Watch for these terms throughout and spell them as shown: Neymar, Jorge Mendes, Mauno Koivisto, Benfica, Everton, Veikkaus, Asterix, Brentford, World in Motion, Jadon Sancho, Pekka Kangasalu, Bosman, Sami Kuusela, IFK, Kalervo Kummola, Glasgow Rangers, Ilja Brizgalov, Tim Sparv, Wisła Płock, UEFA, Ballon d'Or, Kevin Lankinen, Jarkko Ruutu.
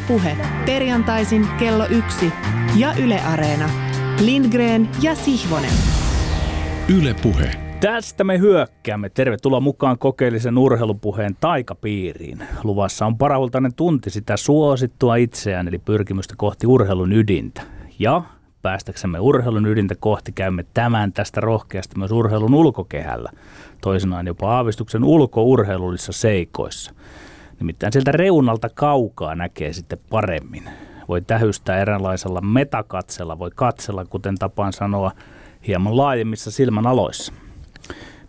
Yle Puhe. Perjantaisin kello 1 ja Yle Areena. Lindgren ja Sihvonen. Yle Puhe. Tästä me hyökkäämme. Tervetuloa mukaan kokeellisen urheilupuheen taikapiiriin. Luvassa on parahultainen tunti sitä suosittua itseään, eli pyrkimystä kohti urheilun ydintä. Ja päästäksemme urheilun ydintä kohti käymme tämän tästä rohkeasti myös urheilun ulkokehällä. Toisinaan jopa aavistuksen ulkourheilullisissa seikoissa. Nimittäin sieltä reunalta kaukaa näkee sitten paremmin. Voi tähystää eräänlaisella metakatsella, voi katsella, kuten tapaan sanoa, hieman laajemmissa silmänaloissa.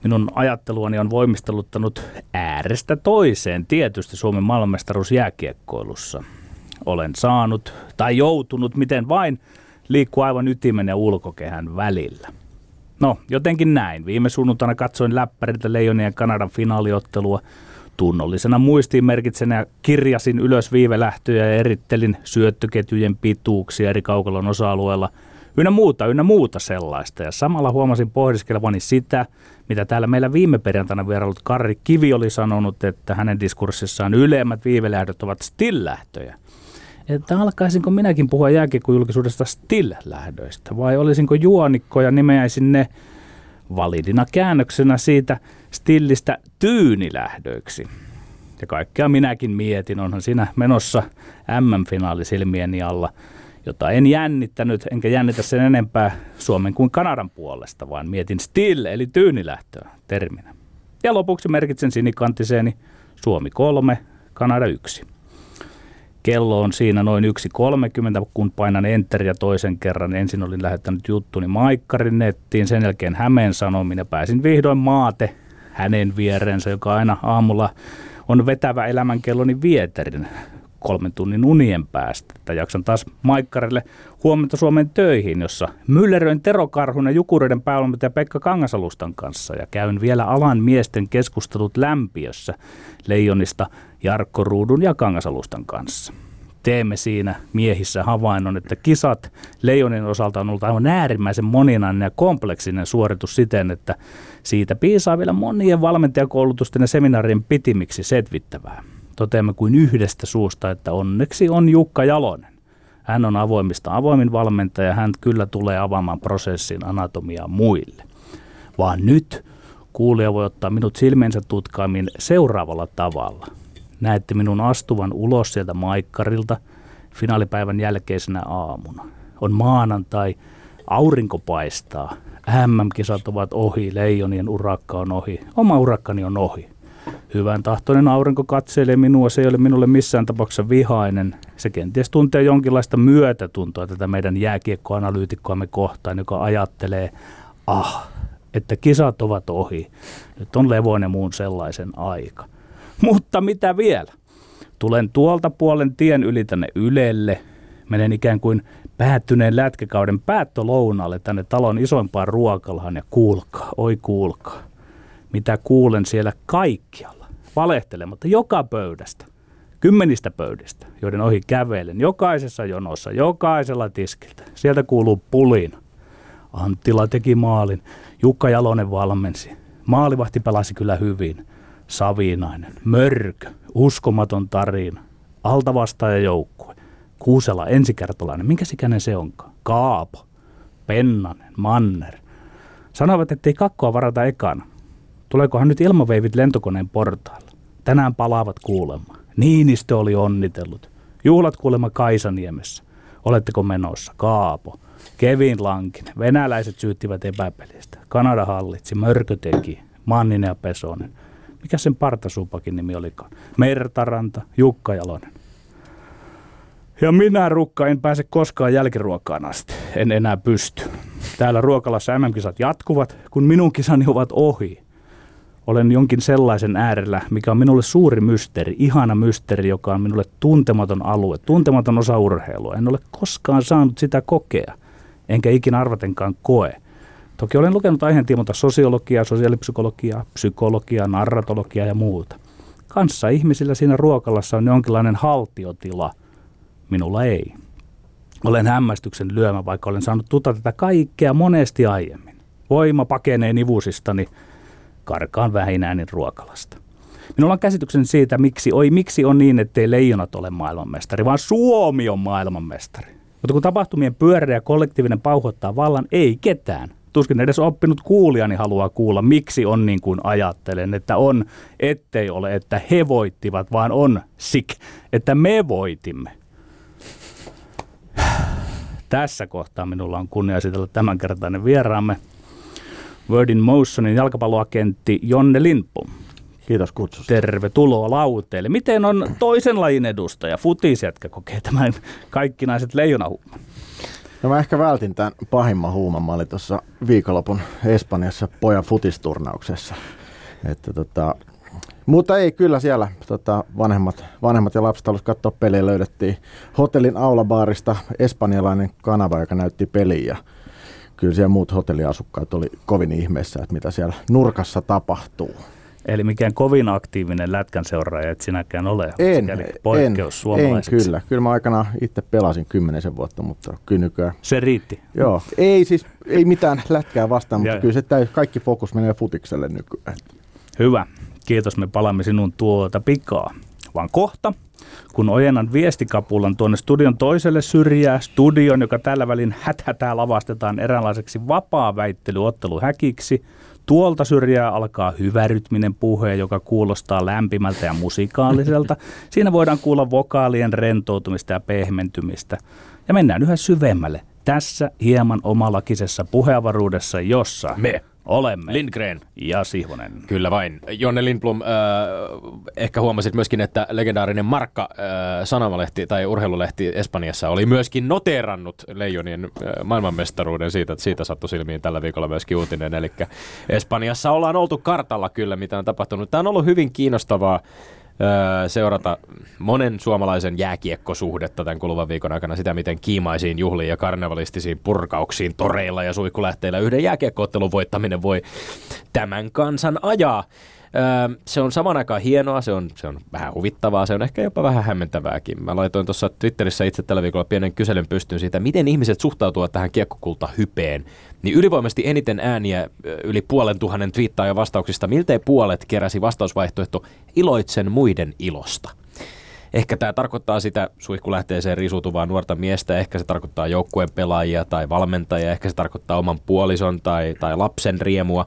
Minun ajatteluani on voimistelluttanut äärestä toiseen tietysti Suomen maailmanmestaruus jääkiekkoilussa. Olen saanut tai joutunut miten vain liikkua aivan ytimen ja ulkokehän välillä. No, jotenkin näin. Viime sunnuntaina katsoin läppäriltä Leijonien ja Kanadan finaaliottelua. Tunnollisena muistiin merkitsenä kirjasin ylös viivelähtöjä ja erittelin syöttöketjujen pituuksia eri kaukalon osa-alueella ynnä muuta sellaista. Ja samalla huomasin pohdiskelevani sitä, mitä täällä meillä viime perjantaina vierailut Karri Kivi oli sanonut, että hänen diskurssissaan ylemmät viivelähdöt ovat still-lähtöjä. Että alkaisinko minäkin puhua jääkiekkojulkisuudesta still-lähdöistä vai olisinko juonikko ja nimeäisin ne validina käännöksenä siitä stillistä tyynilähdöiksi. Ja kaikkea minäkin mietin, onhan siinä menossa MM-finaali silmieni alla, jota en jännittänyt, enkä jännitä sen enempää Suomen kuin Kanadan puolesta, vaan mietin still eli tyynilähtöä terminä. Ja lopuksi merkitsen sinikanttiseeni Suomi 3, Kanada 1. Kello on siinä noin 1.30, kun painan enteriä toisen kerran. Ensin olin lähettänyt juttuni Maikkarin nettiin, sen jälkeen Hämeen Sanomiin ja pääsin vihdoin Maate hänen vierensä, joka aina aamulla on vetävä elämänkelloni vieterin 3 tunnin unien päästä. Tätä jaksan taas Maikkarille huomenta Suomen töihin, jossa mylleröin Tero Karhun ja Jukureiden päävalmentaja Pekka Kangasalustan kanssa ja käyn vielä alan miesten keskustelut lämpiössä Leijonista Jarkko Ruudun ja Kangasalustan kanssa. Teemme siinä miehissä havainnon, että kisat Leijonin osalta on ollut aivan äärimmäisen moninainen ja kompleksinen suoritus siten, että siitä piisaa vielä monien valmentajakoulutusten ja seminaarien pitimiksi setvittävää. Toteamme kuin yhdestä suusta, että onneksi on Jukka Jalonen. Hän on avoimista avoimin valmentaja, hän kyllä tulee avaamaan prosessin anatomiaa muille. Vaan nyt kuulija voi ottaa minut silmensä tutkaamiin seuraavalla tavalla. Näette minun astuvan ulos sieltä Maikkarilta finaalipäivän jälkeisenä aamuna. On maanantai, aurinko paistaa, MM-kisat ovat ohi, Leijonien urakka on ohi, oma urakkani on ohi. Hyvän tahtoinen aurinko katseilee minua, se ei ole minulle missään tapauksessa vihainen. Se kenties tuntee jonkinlaista myötätuntoa tätä meidän jääkiekkoanalyytikkoamme kohtaan, joka ajattelee, että kisat ovat ohi. Nyt on levon ja muun sellaisen aika. Mutta mitä vielä? Tulen tuolta puolen tien yli tänne Ylelle. Menen ikään kuin päättyneen lätkäkauden päättölounalle tänne talon isoimpaan ruokalaan ja kuulkaa, oi kuulkaa. Mitä kuulen siellä kaikkialla, valehtelematta joka pöydästä, 10 pöydistä, joiden ohi kävelen, jokaisessa jonossa, jokaisella tiskiltä. Sieltä kuuluu pulina. Anttila teki maalin, Jukka Jalonen valmensi, maalivahti pelasi kyllä hyvin, Savinainen, Mörkö, uskomaton tarina, altavastaajajoukkue, Kuusela ensikertalainen, minkäs ikäinen se onkaan, Kaapo, Pennanen, Manner. Sanoivat, ettei kakkoa varata ekana. Tuleekohan nyt ilmaveivit lentokoneen portailla? Tänään palaavat kuulemma. Niinistö oli onnitellut. Juhlat kuulemma Kaisaniemessä. Oletteko menossa? Kaapo. Kevin Lankinen. Venäläiset syyttivät epäpelistä. Kanada hallitsi. Mörkö teki. Manninen ja Pesonen. Mikä sen partasuupakin nimi olikaan? Mertaranta. Jukka Jalonen. Ja minä, rukka, en pääse koskaan jälkiruokaan asti. En enää pysty. Täällä ruokalassa MM-kisat jatkuvat, kun minun kisani ovat ohi. Olen jonkin sellaisen äärellä, mikä on minulle suuri mysteeri, ihana mysteeri, joka on minulle tuntematon alue, tuntematon osa urheilua. En ole koskaan saanut sitä kokea, enkä ikinä arvatenkaan koe. Toki olen lukenut aiheen tiimoilta sosiologiaa, sosiaalipsykologiaa, psykologiaa, narratologiaa ja muuta. Kanssa ihmisillä siinä ruokalassa on jonkinlainen haltiotila. Minulla ei. Olen hämmästyksen lyömä, vaikka olen saanut tutata tätä kaikkea monesti aiemmin. Voima pakenee nivusistani. Karkaan vähinäänin ruokalasta. Minulla on käsityksen siitä, miksi on niin, ettei leijonat ole maailmanmestari, vaan Suomi on maailmanmestari. Mutta kun tapahtumien pyöreä ja kollektiivinen pauhoittaa vallan, ei ketään. Tuskin edes oppinut kuulijani haluaa kuulla, miksi on niin kuin ajattelen, että on, ettei ole, että he voittivat, vaan on sik, että me voitimme. Tässä kohtaa minulla on kunnia esitellä tämänkertainen vieraamme, World in Motionin jalkapalloagentti Jonne Lindblom. Kiitos kutsusta. Tervetuloa lauteelle. Miten on toisen lajin edustaja, futis, jotka kokee tämän kaikkinaiset leijonahumman? No mä ehkä vältin tämän pahimman huuman. Mä olin tuossa viikonlopun Espanjassa pojan futisturnauksessa. Mutta ei kyllä siellä vanhemmat ja lapset halusivat katsoa pelejä. Löydettiin hotellin aulabaarista espanjalainen kanava, joka näytti peliä. Kyllä siellä muut hotelliasukkaat oli kovin ihmeessä, että mitä siellä nurkassa tapahtuu. Eli mikään kovin aktiivinen lätkän seuraaja et sinäkään ole. Poikkeus suomalaiseksi. En kyllä. Kyllä mä aikanaan itse pelasin 10 vuotta, mutta kyllä nykyään. Se riitti. Joo. Ei mitään lätkää vastaan, mutta kyllä se kaikki fokus menee futikselle nykyään. Hyvä. Kiitos, me palaamme sinun tuota pikaa. Vaan kohta, kun ojennan viestikapulan tuonne studion toiselle syrjään, studion, joka tällä välin hätätää lavastetaan eräänlaiseksi vapaa-väittelyotteluhäkiksi, tuolta syrjää alkaa hyvärytminen puhe, joka kuulostaa lämpimältä ja musikaaliselta. Siinä voidaan kuulla vokaalien rentoutumista ja pehmentymistä. Ja mennään yhä syvemmälle. Tässä hieman omalakisessa puheavaruudessa, jossa me olemme Lindgren ja Sihvonen. Kyllä vain. Jonne Lindblom, ehkä huomasit myöskin, että legendaarinen Markka sanomalehti tai urheilulehti Espanjassa oli myöskin noteerannut leijonien maailmanmestaruuden siitä, että siitä sattui silmiin tällä viikolla myöskin uutinen. Eli Espanjassa ollaan oltu kartalla kyllä, mitä on tapahtunut. Tämä on ollut hyvin kiinnostavaa seurata monen suomalaisen jääkiekkosuhdetta tämän kuluvan viikon aikana, sitä miten kiimaisiin juhliin ja karnevalistisiin purkauksiin toreilla ja suihkulähteillä yhden jääkiekko-ottelun voittaminen voi tämän kansan ajaa. Se on saman aikaan hienoa, se on vähän huvittavaa, se on ehkä jopa vähän hämmentävääkin. Mä laitoin tuossa Twitterissä itse tällä viikolla pienen kyselyn pystyyn siitä, miten ihmiset suhtautuvat tähän kiekkokultahypeen. Niin ylivoimaisesti eniten ääniä, yli 500 twiittaajan vastauksista, miltei puolet keräsi vastausvaihtoehto iloitsen muiden ilosta. Ehkä tämä tarkoittaa sitä suihkulähteeseen riisutuvaa nuorta miestä, ehkä se tarkoittaa joukkueen pelaajia tai valmentajia, ehkä se tarkoittaa oman puolison tai lapsen riemua.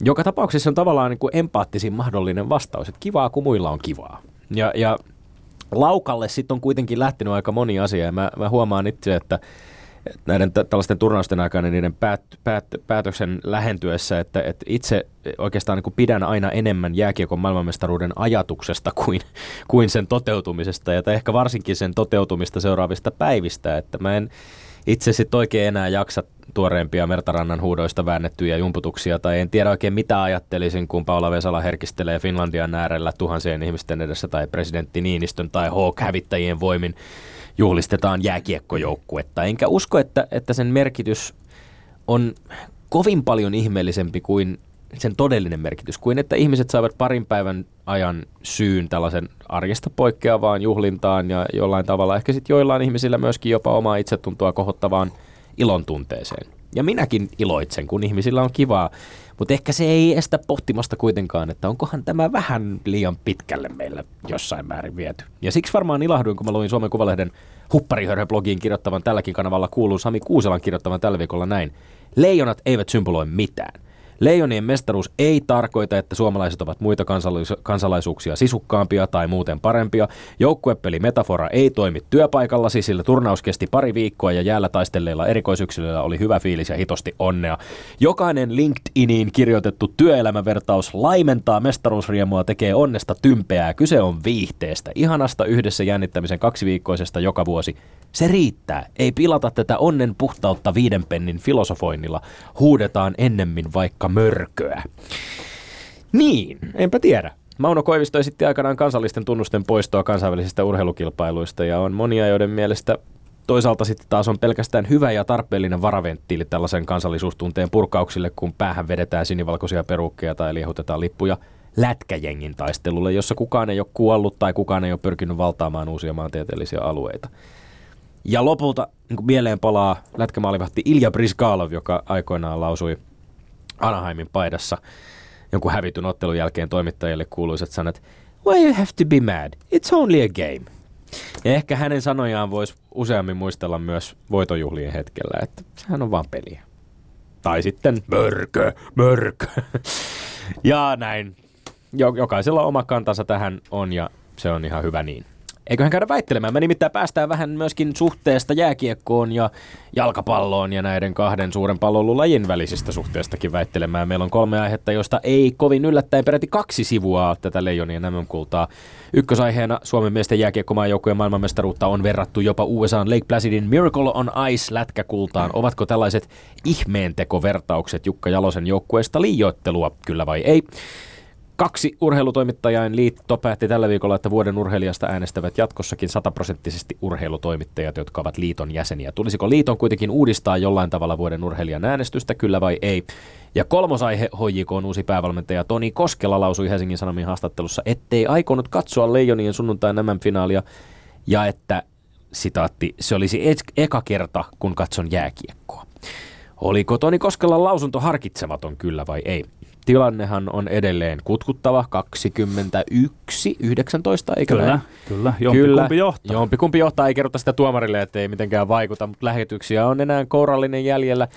Joka tapauksessa on tavallaan niin kuin empaattisin mahdollinen vastaus, että kivaa kun muilla on kivaa. Ja laukalle sitten on kuitenkin lähtenyt aika moni asia ja mä huomaan itse, että näiden tällaisten turnausten aikana niiden päätöksen lähentyessä, että itse oikeastaan niin kuin pidän aina enemmän jääkiekon maailmanmestaruuden ajatuksesta kuin sen toteutumisesta ja ehkä varsinkin sen toteutumista seuraavista päivistä, että mä en itse sitten oikein enää jaksa tuoreempia Mertarannan huudoista väännettyjä jumputuksia, tai en tiedä oikein mitä ajattelisin, kun Paula Vesala herkistelee Finlandian äärellä tuhansien ihmisten edessä, tai presidentti Niinistön tai Hawk-hävittäjien voimin juhlistetaan jääkiekkojoukkuetta. Enkä usko, että sen merkitys on kovin paljon ihmeellisempi kuin sen todellinen merkitys, kuin että ihmiset saivat parin päivän ajan syyn tällaisen arjesta poikkeavaan juhlintaan ja jollain tavalla, ehkä sitten joillain ihmisillä myöskin jopa omaa itsetuntoa kohottavaan ilon tunteeseen. Ja minäkin iloitsen, kun ihmisillä on kivaa, mutta ehkä se ei estä pohtimasta kuitenkaan, että onkohan tämä vähän liian pitkälle meillä jossain määrin viety. Ja siksi varmaan ilahduin, kun mä luin Suomen Kuvalehden Hupparihörhö-blogiin kirjoittavan tälläkin kanavalla kuuluu Sami Kuuselan kirjoittavan tällä viikolla näin. Leijonat eivät symboloi mitään. Leijonien mestaruus ei tarkoita, että suomalaiset ovat muita kansalaisuuksia sisukkaampia tai muuten parempia. Joukkuepelimetafora ei toimi työpaikallasi, sillä turnaus kesti 2 viikkoa ja jäällä taistelleilla erikoisyksilöillä oli hyvä fiilis ja hitosti onnea. Jokainen LinkedIniin kirjoitettu työelämävertaus laimentaa mestaruusriemua, tekee onnesta tympeää. Kyse on viihteestä, ihanasta yhdessä jännittämisen 2-viikkoisesta joka vuosi. Se riittää. Ei pilata tätä onnen puhtautta 5 pennin filosofoinnilla. Huudetaan ennemmin vaikka mörköä. Niin, enpä tiedä. Mauno Koivisto esitti aikanaan kansallisten tunnusten poistoa kansainvälisistä urheilukilpailuista ja on monia, joiden mielestä toisaalta sitten taas on pelkästään hyvä ja tarpeellinen varaventtiili tällaisen kansallisuustunteen purkauksille, kun päähän vedetään sinivalkoisia perukkeja tai liehutetaan lippuja lätkäjengin taistelulle, jossa kukaan ei ole kuollut tai kukaan ei ole pyrkinyt valtaamaan uusia maantieteellisiä alueita. Ja lopulta niin mieleen palaa lätkämaalivahti Ilja Brizgalov, joka aikoinaan lausui Anaheimin paidassa jonkun hävityn ottelun jälkeen toimittajille kuuluisat sanat, "Why you have to be mad? It's only a game." Ja ehkä hänen sanojaan voisi useammin muistella myös voitojuhlien hetkellä, että sehän on vaan peliä. Tai sitten mörkö. Ja näin. Jokaisella oma kantansa tähän on ja se on ihan hyvä niin. Eiköhän käydä väittelemään. Me nimittäin päästään vähän myöskin suhteesta jääkiekkoon ja jalkapalloon ja näiden kahden suuren palloilulajin välisistä suhteestakin väittelemään. Meillä on 3 aihetta, joista ei kovin yllättäen peräti 2 sivua tätä Leijonien MM-kultaa. Ykkösaiheena Suomen miesten jääkiekkomaajoukkueen maailmanmestaruutta on verrattu jopa USA:n Lake Placidin Miracle on Ice -lätkäkultaan. Ovatko tällaiset ihmeentekovertaukset Jukka Jalosen joukkueesta liioittelua, kyllä vai ei? 2 Urheilutoimittajain liitto päätti tällä viikolla, että vuoden urheilijasta äänestävät jatkossakin 100% urheilutoimittajat, jotka ovat liiton jäseniä. Tulisiko liiton kuitenkin uudistaa jollain tavalla vuoden urheilijan äänestystä, kyllä vai ei? Ja 3. aihe, HJK on uusi päävalmentaja Toni Koskela lausui Helsingin Sanomien haastattelussa, ettei aikonut katsoa Leijonien sunnuntain MM-finaalia ja että, sitaatti, se olisi eka kerta, kun katson jääkiekkoa. Oliko Toni Koskelan lausunto harkitsematon, kyllä vai ei? Tilannehan on edelleen kutkuttava, 21-19, eikö näin? Kyllä. Jompikumpi johtaa. Ei kerrota sitä tuomarille, että ei mitenkään vaikuta, mutta lähetyksiä on enää kourallinen jäljellä.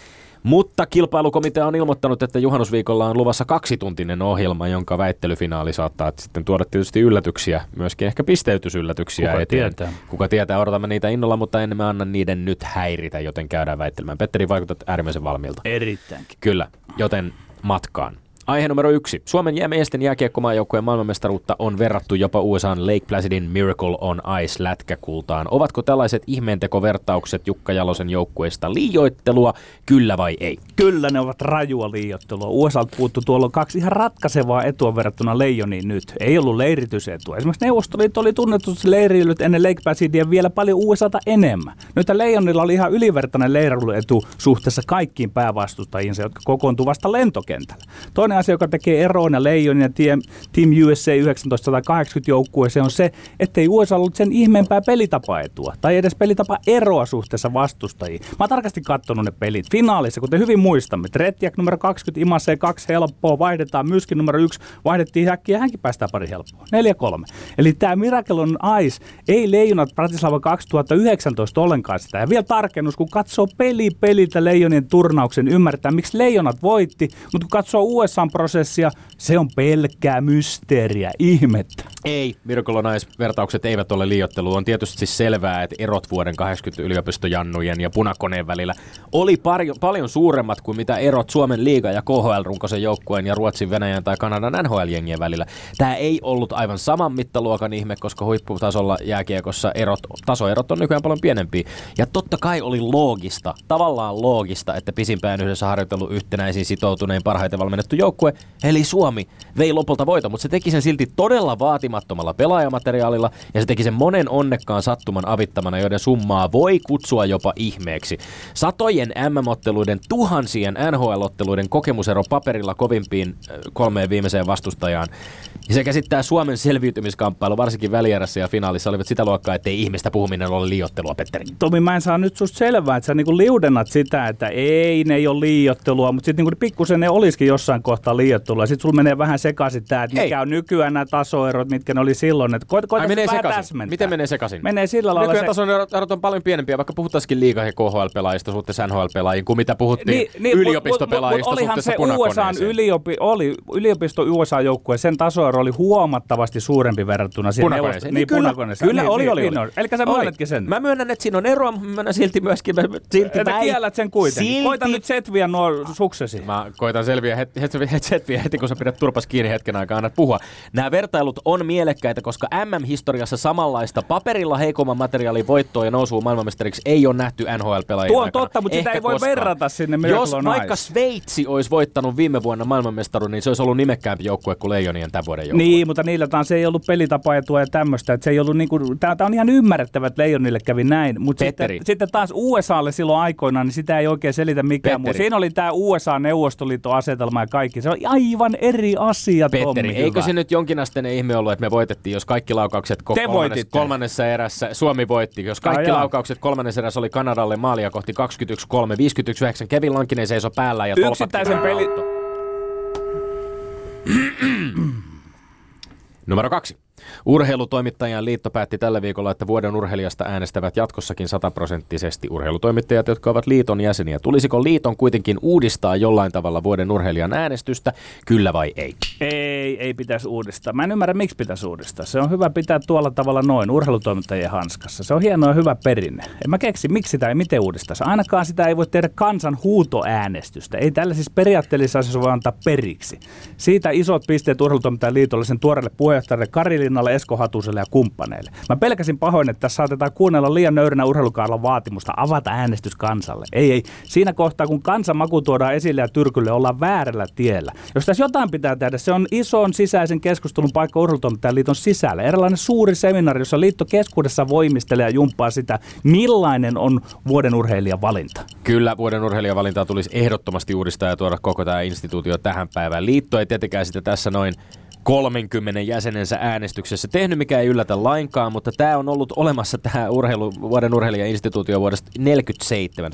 Mutta kilpailukomitea on ilmoittanut, että juhannusviikolla on luvassa 2-tuntinen ohjelma, jonka väittelyfinaali saattaa sitten tuoda tietysti yllätyksiä, myöskin ehkä pisteytysyllätyksiä eteen. Kuka tietää, odotamme niitä innolla, mutta en mä anna niiden nyt häiritä, joten käydään väittelemään. Petteri, vaikutat äärimmäisen valmiilta. Erittäinkin. Kyllä, joten matkaan. Aihe numero 1. Suomen miesten jääkiekkomaajoukkueen maailmanmestaruutta on verrattu jopa USA:n Lake Placidin Miracle on Ice -lätkäkultaan. Ovatko tällaiset ihmeentekovertaukset Jukka Jalosen joukkueesta liioittelua, kyllä vai ei? Kyllä ne ovat rajua liioittelua. USA:lta puuttu tuolla on 2 ihan ratkaisevaa etua verrattuna Leijoniin nyt. Ei ollut leiritysetua. Esimerkiksi Neuvostoliitto oli tunnettu leiriilyt ennen Lake Placidia vielä paljon USA:ta enemmän. Nyt Leijonilla oli ihan ylivertainen leiriilyetu suhteessa kaikkiin päävastustajiinsa, jotka kokoontuivat vasta lentokentällä. Toinen asia, joka tekee eroina Leijonin ja Team USA 1980 joukkueeseen on se, ettei USA ollut sen ihmeempää pelitapaetua tai edes pelitapaeroa suhteessa vastustajiin. Mä oon tarkasti katsonut ne pelit. Finaalissa, kuten hyvin muistamme, Tretjak numero 20 imasee 2 helppoa, vaihdetaan Myskin numero 1, vaihdettiin Häkkiä ja hänkin päästään pari helppoa. 4-3. Eli tämä Miracle on Ice ei leijonat Bratislava 2019 ollenkaan sitä. Ja vielä tarkennus, kun katsoo peli peliltä Leijonien turnauksen, ymmärtää miksi Leijonat voitti, mutta kun katsoo USA prosessia, se on pelkkää mysteeriä, ihmettä. Ei, Miracle-naisvertaukset eivät ole liioittelua. On tietysti selvää, että erot vuoden 80 yliopistojannujen ja punakoneen välillä oli paljon suuremmat kuin mitä erot Suomen liiga- ja KHL-runkoisen joukkueen ja Ruotsin, Venäjän tai Kanadan NHL-jengien välillä. Tämä ei ollut aivan saman mittaluokan ihme, koska huipputasolla jääkiekossa tasoerot on nykyään paljon pienempiä. Ja totta kai oli loogista, tavallaan loogista, että pisimpään yhdessä harjoitellut yhtenäisiin sitoutuneen parhaiten valmennettu joukkue, eli Suomi, vei lopulta voiton, mutta se teki sen silti todella vaatimattomalla pelaajamateriaalilla ja se teki sen monen onnekkaan sattuman avittamana, joiden summaa voi kutsua jopa ihmeeksi. Satojen MM-otteluiden, tuhansien NHL-otteluiden kokemusero paperilla kovimpiin 3 viimeiseen vastustajaan. Ja se käsittää Suomen selviytymiskamppailu, varsinkin välierässä ja finaalissa olivat sitä luokkaa, ettei ihmistä puhuminen ole liioittelua, Petteri. Tomi, mä en saa nyt susta selvää, että sä niinku liudennat sitä, että ei, ne ei ole liioittelua, mutta sitten niinku pikkusen ne olisikin jossain kohtaa liioittelua. Sitten sulla menee vähän sekaisin tämä, että mikä on nykyään nämä tasoerot, mitkä ne oli silloin. Miten menee sekaisin? Menee sillä lailla. Nykyään tasoerot on paljon pienempiä, vaikka puhuttaisikin liiga- ja KHL-pelaajista suhteessa NHL-pelaajiin, kuin mitä puhuttiin yliopistopelaajista suhteessa punakoneeseen. Olihan se yliopisto USA-joukkue, sen tasoero oli huomattavasti suurempi verrattuna siihen neuvostoon. Niin, punakoneeseen. Kyllä, oli. Eli sä myönnätkin sen. Mä myönnän, että siinä on eroa, mä myönnän silti myöskin. Että kiellät sen kuitenkin. Koitan nyt setviä nuo suksesi. Mä koitan selviä heti, kun sä pidät turpas kiinni hetken aikaa, annat puhua. Nämä vertailut on mielekkäitä, koska MM-historiassa samanlaista paperilla heikomman materiaalin voittoa ja nousua maailmanmestariksi ei ole nähty NHL-pelaajien aikana. Tuo on totta, mutta sitä ei voi verrata sinne Miracle on Ice. Jos vaikka Sveitsi olisi voittanut viime vuonna maailmanmestaruuden, niin se olisi ollut nimekkäämpi joukkue kuin Leijonien tämän vuoden joukkue. Niin, mutta niillä taas ei ollut pelitapaetua ja tämmöistä. Niinku, tämä on ihan ymmärrettävä, että Leijonille kävi näin, mutta sitten taas USAlle silloin aikoinaan, niin sitä ei oikein selitä mikään muu. Siinä oli tämä USA-Neuvostoliitto-asetelma ja kaikki. Se on aivan eri asia, Petteri, Tommi. Petteri, eikö se nyt jonkinasteinen ihme ollut, että me voitettiin, jos kaikki laukaukset kolmannessa erässä, Suomi voitti, jos kaikki laukaukset kolmannessa erässä oli Kanadalle maalia kohti 21-3, 51-9, Kevin Lankinen seisoi päällä ja tolpat. Yksittäisen peli... Numero 2. Urheilutoimittajain liitto päätti tällä viikolla, että vuoden urheilijasta äänestävät jatkossakin 100% urheilutoimittajat, jotka ovat liiton jäseniä. Tulisiko liiton kuitenkin uudistaa jollain tavalla vuoden urheilijan äänestystä, kyllä vai ei? Ei pitäisi uudistaa. Mä en ymmärrä, miksi pitäisi uudistaa. Se on hyvä pitää tuolla tavalla noin urheilutoimittajien hanskassa. Se on hieno ja hyvä perinne. En mä keksi, miksi sitä ei miten uudistaisi. Ainakaan sitä ei voi tehdä kansan huutoäänestystä. Ei tällaisissa periaatteellisissa asioissa voi antaa periksi. Siitä isot pisteet urheilutoimittajain liitolle, sen tuoreelle puheenjohtajalle Karilinnalle, Esko Hatuselle ja kumppaneille. Mä pelkäsin pahoin, että tässä saatetaan kuunnella liian nöyränä urheilukaalan vaatimusta avata äänestys kansalle. Ei. Siinä kohtaa, kun kansanmaku tuodaan esille ja tyrkylle, ollaan väärällä tiellä. Jos tässä jotain pitää tehdä, se on ison sisäisen keskustelun paikka Urheilutoimittajain liiton sisällä. Erilainen suuri seminaari, jossa liitto keskuudessa voimistelee ja jumppaa sitä, millainen on vuoden urheilijan valinta. Kyllä, vuoden urheilijan valintaa tulisi ehdottomasti uudistaa ja tuoda koko tämä instituutio tähän päivään. Liitto ei tietenkään sitä tässä noin 30 jäsenensä äänestyksessä tehnyt, mikä ei yllätä lainkaan, mutta tämä on ollut olemassa tämä vuoden urheilijainstituutio vuodesta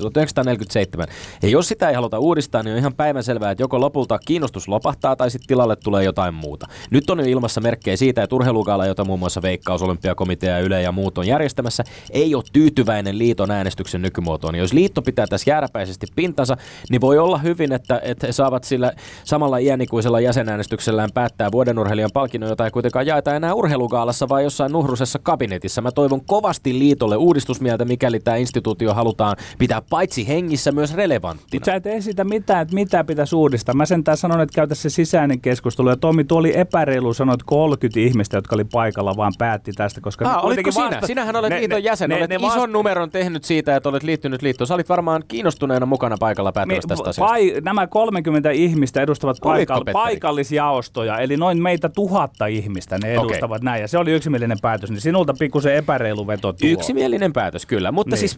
1947. Ja jos sitä ei haluta uudistaa, niin on ihan päivänselvää, että joko lopulta kiinnostus lopahtaa tai sitten tilalle tulee jotain muuta. Nyt on jo ilmassa merkkejä siitä, että urheilugaala, jota muun muassa Veikkaus, Olympiakomitea ja Yle ja muut on järjestämässä, ei ole tyytyväinen liiton äänestyksen nykymuotoon. Ja jos liitto pitää tässä jääräpäisesti pintansa, niin voi olla hyvin, että he saavat sillä samalla iänikuisella jäsenäänestyksellään päättää vuoden urheilijan palkinnon, jota ei kuitenkaan jaeta enää urheilugaalassa, vaan jossain nuhrusessa kabinetissa. Mä toivon kovasti liitolle uudistusmieltä, mikäli tämä instituutio halutaan pitää paitsi hengissä, myös relevanttina. Sä et esitä mitään, että mitä pitäisi uudistaa. Mä sentään sanon, että käytä se sisäinen keskustelu. Ja Tomi, tuo oli epäreilu, sanoit 30 ihmistä, jotka oli paikalla, vaan päätti tästä. Koska olitko sinä? Sinähän olet liiton jäsen. Olet ison numeron tehnyt siitä, että olet liittynyt liittoon. Sä olit varmaan kiinnostuneena mukana paikalla päättämässä tästä asiasta. Nämä 30 ihmistä edustavat paikallisjaostoja, eli noin meitä 1000 ihmistä ne edustavat näin, ja se oli yksimielinen päätös, niin sinulta pikkusen epäreilu veto tuo. Yksimielinen päätös, kyllä, mutta niin. Siis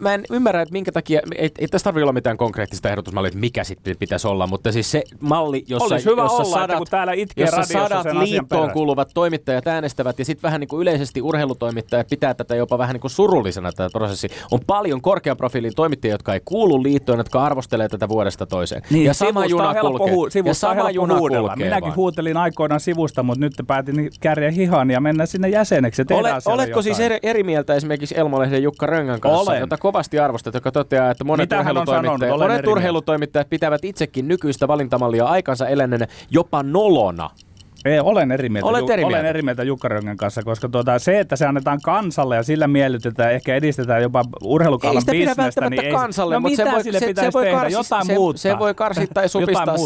mä en ymmärrä, että minkä takia, ei tässä tarvitse olla mitään konkreettista ehdotusmallia, että mikä sitten pitäisi olla, mutta siis se malli, jossa sadat liittoon kuuluvat toimittajat äänestävät, ja sitten vähän niin kuin yleisesti urheilutoimittajat pitää tätä jopa vähän niin kuin surullisena tätä prosessia. On paljon korkean profiilin toimittajia, jotka ei kuulu liittoon, jotka arvostelee tätä vuodesta toiseen. Niin, ja sama juna kulkee. Ja sama juna kulkee. Minäkin huutelin aikoinaan sivusta, mutta nyt päätin kärjää hihan ja mennä sinne jäseneksi. Oletko siis eri mieltä esimerkiksi Elmolehden Jukka Röngän kanssa, jota kovasti arvostat, joka toteaa, että monet urheilutoimittajat pitävät itsekin nykyistä valintamallia aikansa eläneenä jopa nolona? Olen eri mieltä Jukka Röngän kanssa, koska se, että se annetaan kansalle ja sillä miellytetään, ehkä edistetään jopa urheilukaalan bisnestä, niin ei kansalle, mutta se voi karsia tai supistaa.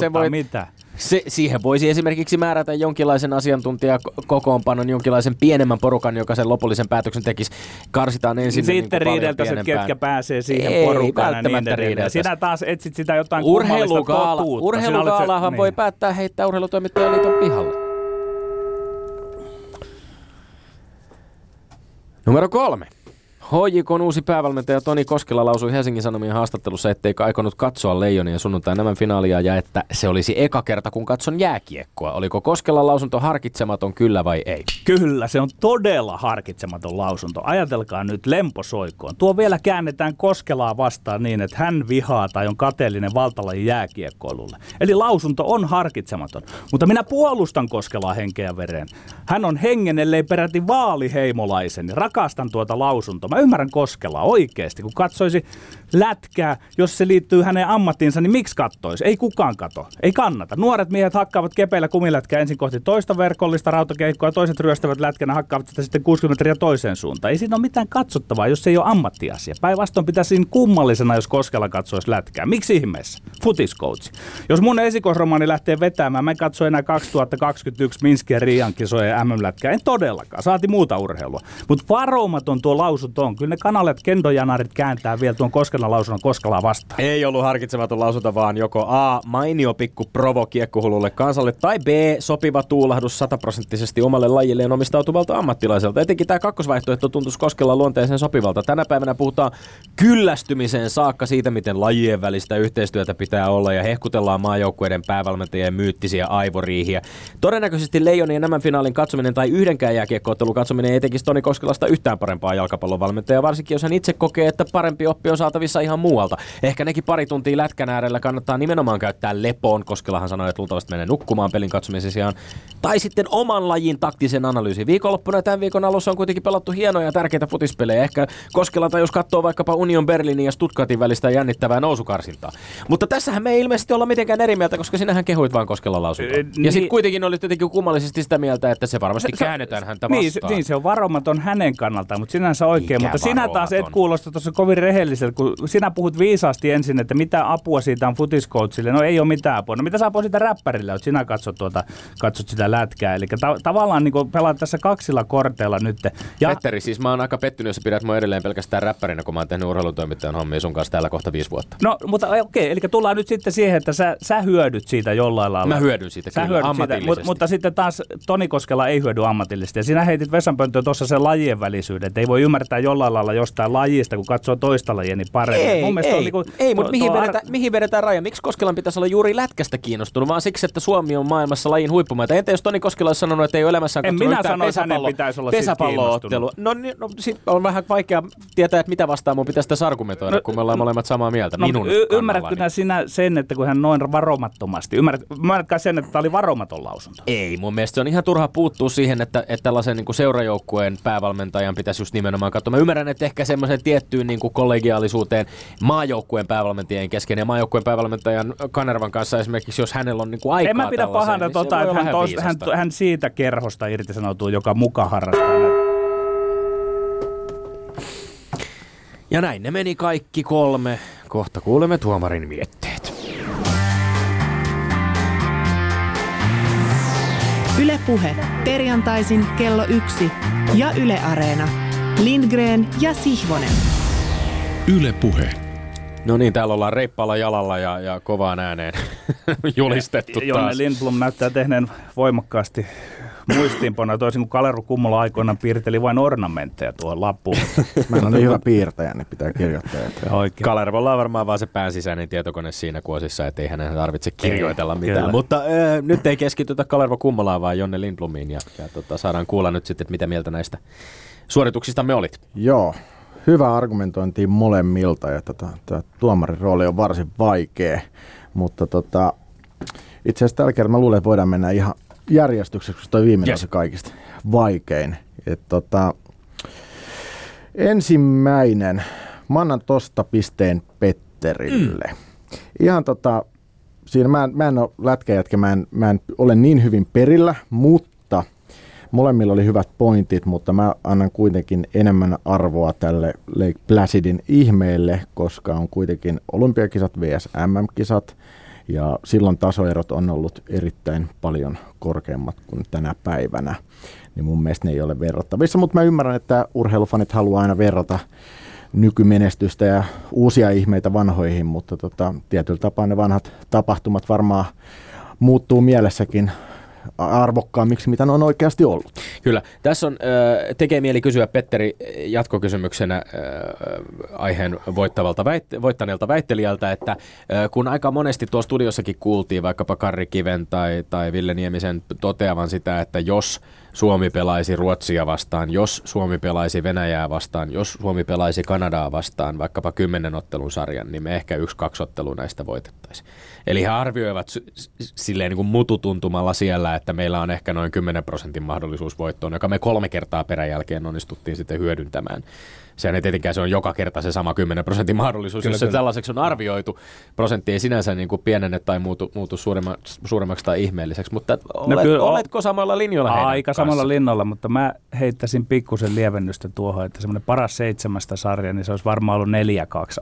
Siihen voisi esimerkiksi määrätä jonkinlaisen asiantuntijakokoonpanon, jonkinlaisen pienemmän porukan, joka sen lopullisen päätöksen tekisi. Karsitaan ensin sitten niin riideltäisiin, ketkä pääsee siihen porukaan. Ei välttämättä riideltäisiin. Sinä taas etsit sitä jotain kummallista totuutta. Urheilugaalahan voi päättää heittää Urheilutoimittajain liiton pihalle. Numero 3. HJK:n uusi päävalmentaja Toni Koskela lausui Helsingin Sanomien haastattelussa, ettei aikonut katsoa Leijonien sunnuntain finaalia ja että se olisi eka kerta, kun katson jääkiekkoa. Oliko Koskelan lausunto harkitsematon, kyllä vai ei? Kyllä, se on todella harkitsematon lausunto. Ajatelkaa nyt lemposoikoon. Tuo vielä käännetään Koskelaa vastaan niin, että hän vihaa tai on kateellinen valtalajin jääkiekkoilulle. Eli lausunto on harkitsematon. Mutta minä puolustan Koskelaa henkeä vereen. Hän on hengen, ellei peräti vaaliheimolaisen. Rakastan tuota lausuntoa. Mä ymmärrän Koskelaa oikeasti. Kun katsoisi lätkää, jos se liittyy hänen ammattiinsa, niin miksi katsoisi? Ei kukaan katso. Ei kannata. Nuoret miehet hakkaavat kepeillä kumilätkää ensin kohti toista verkollista rautakeikkoa, toiset ryöstävät lätkänä, hakkaavat sitä sitten 60 metriä toiseen suuntaan. Ei siinä ole mitään katsottavaa, jos se ei ole ammattiasia. Päinvastoin pitäisi siinä kummallisena, jos Koskela katsoisi lätkää. Miksi ihmeessä? Futiskoutsi. Jos mun esikoisromaani lähtee vetämään, mä en katso enää 2021 Minskin ja Riian kisojen MM-lätkää. En todellakaan. Saati muuta urheilua. Mutta varomaton tuo lausunto on. Kyllä ne kanalet, kendojanarit kääntää vielä tuon Koskelan lausunnon Koskelaa vastaan. Ei ollut harkitsematon lausunta, vaan joko A, mainio pikku provo kiekkohululle kansalle, tai B, sopiva tuulahdus 100% omalle lajilleen omistautuvalta ammattilaiselta. Etenkin tämä kakkosvaihtoehto tuntuisi Koskelan luonteeseen sopivalta. Tänä päivänä puhutaan kyllästymiseen saakka siitä, miten lajien välistä yhteistyötä pitää olla, ja hehkutellaan maajoukkueiden päävalmentajien myyttisiä aivoriihiä. Todennäköisesti Leijonien nämän finaalin katsominen tai yhdenkään jääkiekko-ottelun katsominen ei tekisi Toni Koskelasta yhtään parempaa jalkapallon valmentajaa, varsinkin jos hän itse kokee, että parempi oppi on saatavissa ihan muualta. Ehkä nekin pari tuntia lätkän äärellä kannattaa nimenomaan käyttää lepoon. Koskelahan sanoi, että luultavasti menee nukkumaan pelin katsomisen sijaan. Tai sitten oman lajin taktisen analyysin. Viikonloppuna ja tämän viikon alussa on kuitenkin pelattu hienoja ja tärkeitä futispelejä. Ehkä Koskelata, jos katsoo vaikkapa Union Berlinin ja Stuttgartin välistä jännittävää nousukarsintaa. Mutta tässähän me ei ilmeisesti olla mitenkään eri mieltä, koska sinähän kehuit vaan Koskelan lausuntoa. Ja sitten kuitenkin oli jotenkin kummallisesti sitä mieltä, että se varmasti käännetään häntä vastaan. Niin, se on varomaton hänen kannaltaan, mutta sinänsä oikein. Mikä mutta varomaton. Sinä taas et kuulosta tuossa kovin rehelliseltä, kun sinä puhut viisaasti ensin, että mitä apua siitä on futiskoutsille. No ei ole mitään apua. No mitä apua siitä räppärillä, että sinä katsot sitä lätkää. Eli tavallaan niin pelaat tässä kaksilla korteilla nyt. Ja Petteri, siis mä oon aika pettynyt, jos sä pidät mua edelleen pelkästään räppärinä, kun mä oon tehnyt urheilutoimittajan hommia sun kanssa täällä kohta 5 vuotta. No, mutta okei, eli tullaan nyt sitten siihen, että sä hyödyt siitä jollain lailla. Mä hyödyn siitä, kyllä, ammatillisesti. Siitä, mutta sitten taas Toni Koskela ei hyödy ammatillisesti. Ja sinä heitit vessanpönttöön tuossa sen lajien välisyyden, että ei voi ymmärtää jollain lailla jostain lajista, kun katsoo toista lajia, niin paremmin. Mihin vedetään raja? Miksi Koskelan pitäisi olla juuri lätkästä kiinnostunut, vaan siksi, että Suomi on maailmassa lajin huippumaita? Entä jos Toni Koskela olisi sanonut, että ei ole elämässään katsonut yhtään pesäpallo-ottelua? No sit on vähän vaikea tietää, että mitä vastaan mun pitäisi tässä argumentoida, kun me ollaan molemmat samaa mieltä. Ymmärrätkö sinä sen, että kun hän noin varomattomasti, ymmärrätkö sen, että tämä oli varomaton lausunto? Ei, mun mielestä se on ihan turha puuttua siihen, että tällaisen niin kuin seurajoukkueen päävalmentajan pitäisi just nimenomaan katsoa. Mä ymmärrän, että ehkä semmoiseen tiettyyn niin kuin kollegiaalisuuteen maajoukkueen päävalmentajien kesken ja maajoukkueen päävalmentajan Kanervan kanssa esimerkiksi, jos hänellä on niin kuin aikaa. En mä pidä pahana, niin että hän siitä kerhosta irtisanoutuu, joka muka harrastaa. Ja näin ne meni kaikki 3. Kohta kuulemme tuomarin mietteet. Yle Puhe. Perjantaisin kello 1. Ja Yle Areena. Lindgren ja Sihvonen. Yle Puhe. No niin, täällä ollaan reippaalla jalalla ja kovaan ääneen julistettu taas. Jonne Lindblom näyttää tehneen voimakkaasti muistiinpanoja, toisin kuin Kaleru Kummola aikoinaan piirteli vain ornamentteja tuohon lappuun. Mä en ole hyvä piirtäjä, niin pitää kirjoittaa. Kalervolla on varmaan vaan se päänsisäinen tietokone siinä kuosissa, ettei hänen tarvitse kirjoitella mitään. Kyllä. Mutta nyt ei keskitytä Kalervo Kummolaan, vaan Jonne Lindblomiin. Saadaan kuulla nyt sitten, mitä mieltä näistä suorituksista me olit. Joo, hyvä argumentointi molemmilta. Ja tämä tuomarin rooli on varsin vaikea. Mutta itse asiassa tällä kertaa mä luulen, että voidaan mennä ihan järjestyksessä, koska toi viimeinen on se kaikista vaikein. Ensimmäinen, mä annan tosta pisteen Petterille. Ihan siinä mä en ole lätkäjätkä, mä en ole niin hyvin perillä, mutta molemmilla oli hyvät pointit, mutta mä annan kuitenkin enemmän arvoa tälle Lake Placidin ihmeelle, koska on kuitenkin olympiakisat vs. MM-kisat. Ja silloin tasoerot on ollut erittäin paljon korkeammat kuin tänä päivänä, niin mun mielestä ne ei ole verrattavissa. Mutta mä ymmärrän, että urheilufanit haluaa aina verrata nykymenestystä ja uusia ihmeitä vanhoihin, mutta tietyllä tapaa ne vanhat tapahtumat varmaan muuttuu mielessäkin arvokkaammiksi, mitä ne on oikeasti ollut. Kyllä. Tässä on, tekee mieli kysyä Petteri jatkokysymyksenä aiheen voittaneelta väittelijältä, että kun aika monesti tuossa studiossakin kuultiin vaikkapa Karri Kiven tai Ville Niemisen toteavan sitä, että jos Suomi pelaisi Ruotsia vastaan, jos Suomi pelaisi Venäjää vastaan, jos Suomi pelaisi Kanadaa vastaan, vaikkapa 10 ottelun sarjan, niin me ehkä 1-2 ottelua näistä voitettaisiin. Eli he arvioivat silleen niin kuin mututuntumalla siellä, että meillä on ehkä noin 10% mahdollisuus voittoon, joka me 3 kertaa peräjälkeen onnistuttiin sitten hyödyntämään. Sehän ei tietenkään, se on joka kerta se sama 10% mahdollisuus, kyllä, jos se tällaiseksi on arvioitu. Prosentti ei sinänsä niin kuin pienene tai muutu suuremmaksi tai ihmeelliseksi, mutta oletko samalla linjalla heidän aika kanssa? Samalla linjalla, mutta mä heittäisin pikkusen lievennystä tuohon, että semmoinen paras 7 sarja, niin se olisi varmaan ollut 4-2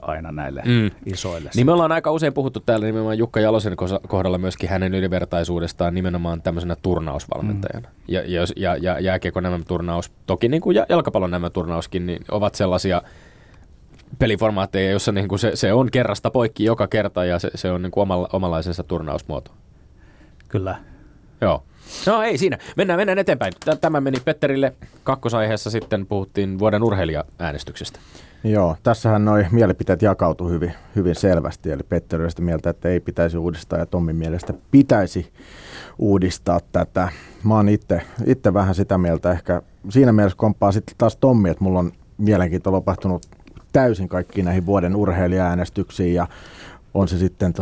aina näille isoille. Niin me ollaan aika usein puhuttu täällä nimenomaan Jukka Jalosen kohdalla myöskin hänen ylivertaisuudestaan nimenomaan tämmöisenä turnausvalmentajana. Ja jääkiekon nämä turnaus, toki niin kuin jalkapallon nämä turnauskin, niin ovat sellaisia peliformaatteja, jossa niin kuin se on kerrasta poikki joka kerta ja se on niin kuin omalaisensa turnausmuoto. Kyllä. Joo. No ei siinä. Mennään eteenpäin. Tämä meni Petterille. Kakkosaiheessa sitten puhuttiin vuoden urheilija-äänestyksestä. Joo, tässähän nuo mielipiteet jakautuu hyvin selvästi, eli Petteri on sitä mieltä, että ei pitäisi uudistaa ja Tommin mielestä pitäisi uudistaa tätä. Mä oon itse vähän sitä mieltä, ehkä siinä mielessä komppaa sitten taas Tommi, että mulla on mielenkiinto lopahtunut täysin kaikkiin näihin vuoden urheilija-äänestyksiin ja on se sitten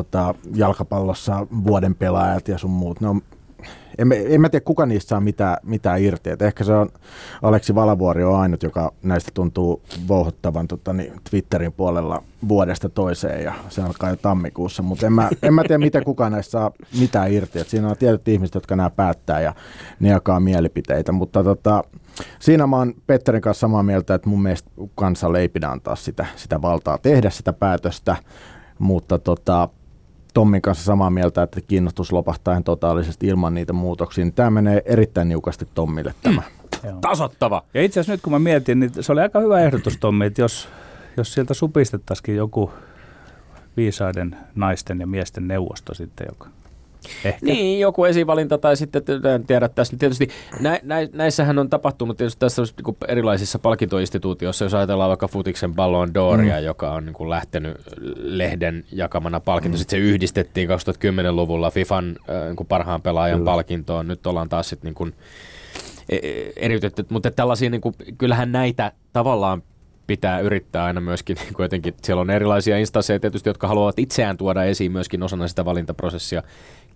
jalkapallossa vuoden pelaajat ja sun muut. No, en mä tiedä, kuka niistä saa mitään irti. Et ehkä se on Aleksi Valavuori on ainut, joka näistä tuntuu vouhottavan Twitterin puolella vuodesta toiseen ja se alkaa jo tammikuussa. Mutta en mä tiedä, mitä kukaan näistä saa mitään irti. Et siinä on tietyt ihmiset, jotka nämä päättää ja ne jakaa mielipiteitä. Mutta siinä mä oon Petterin kanssa samaa mieltä, että mun mielestä kansalle ei pidä antaa sitä valtaa tehdä sitä päätöstä. Mutta Tommin kanssa samaa mieltä, että kiinnostus lopahtaa ihan totaalisesti ilman niitä muutoksia. Tämä menee erittäin niukasti Tommille tämä. Tasottava! Ja itse asiassa nyt kun mä mietin, niin se oli aika hyvä ehdotus Tommi, että jos sieltä supistettaisikin joku viisaiden naisten ja miesten neuvosto sitten, joka ehkä. Niin, joku esivalinta tai sitten, en tiedä tässä. Tietysti näissähän on tapahtunut tietysti tässä niin erilaisissa palkintoinstituutioissa, jos ajatellaan vaikka futiksen Ballon d'Oria, joka on niin lähtenyt lehden jakamana palkinto. Sitten se yhdistettiin 2010-luvulla FIFAn niin parhaan pelaajan palkintoon. Nyt ollaan taas sitten niin eriytetty, mutta tällaisia, niin kuin, kyllähän näitä tavallaan pitää yrittää aina myöskin jotenkin. Siellä on erilaisia instansseja tietysti, jotka haluavat itseään tuoda esiin myöskin osana sitä valintaprosessia,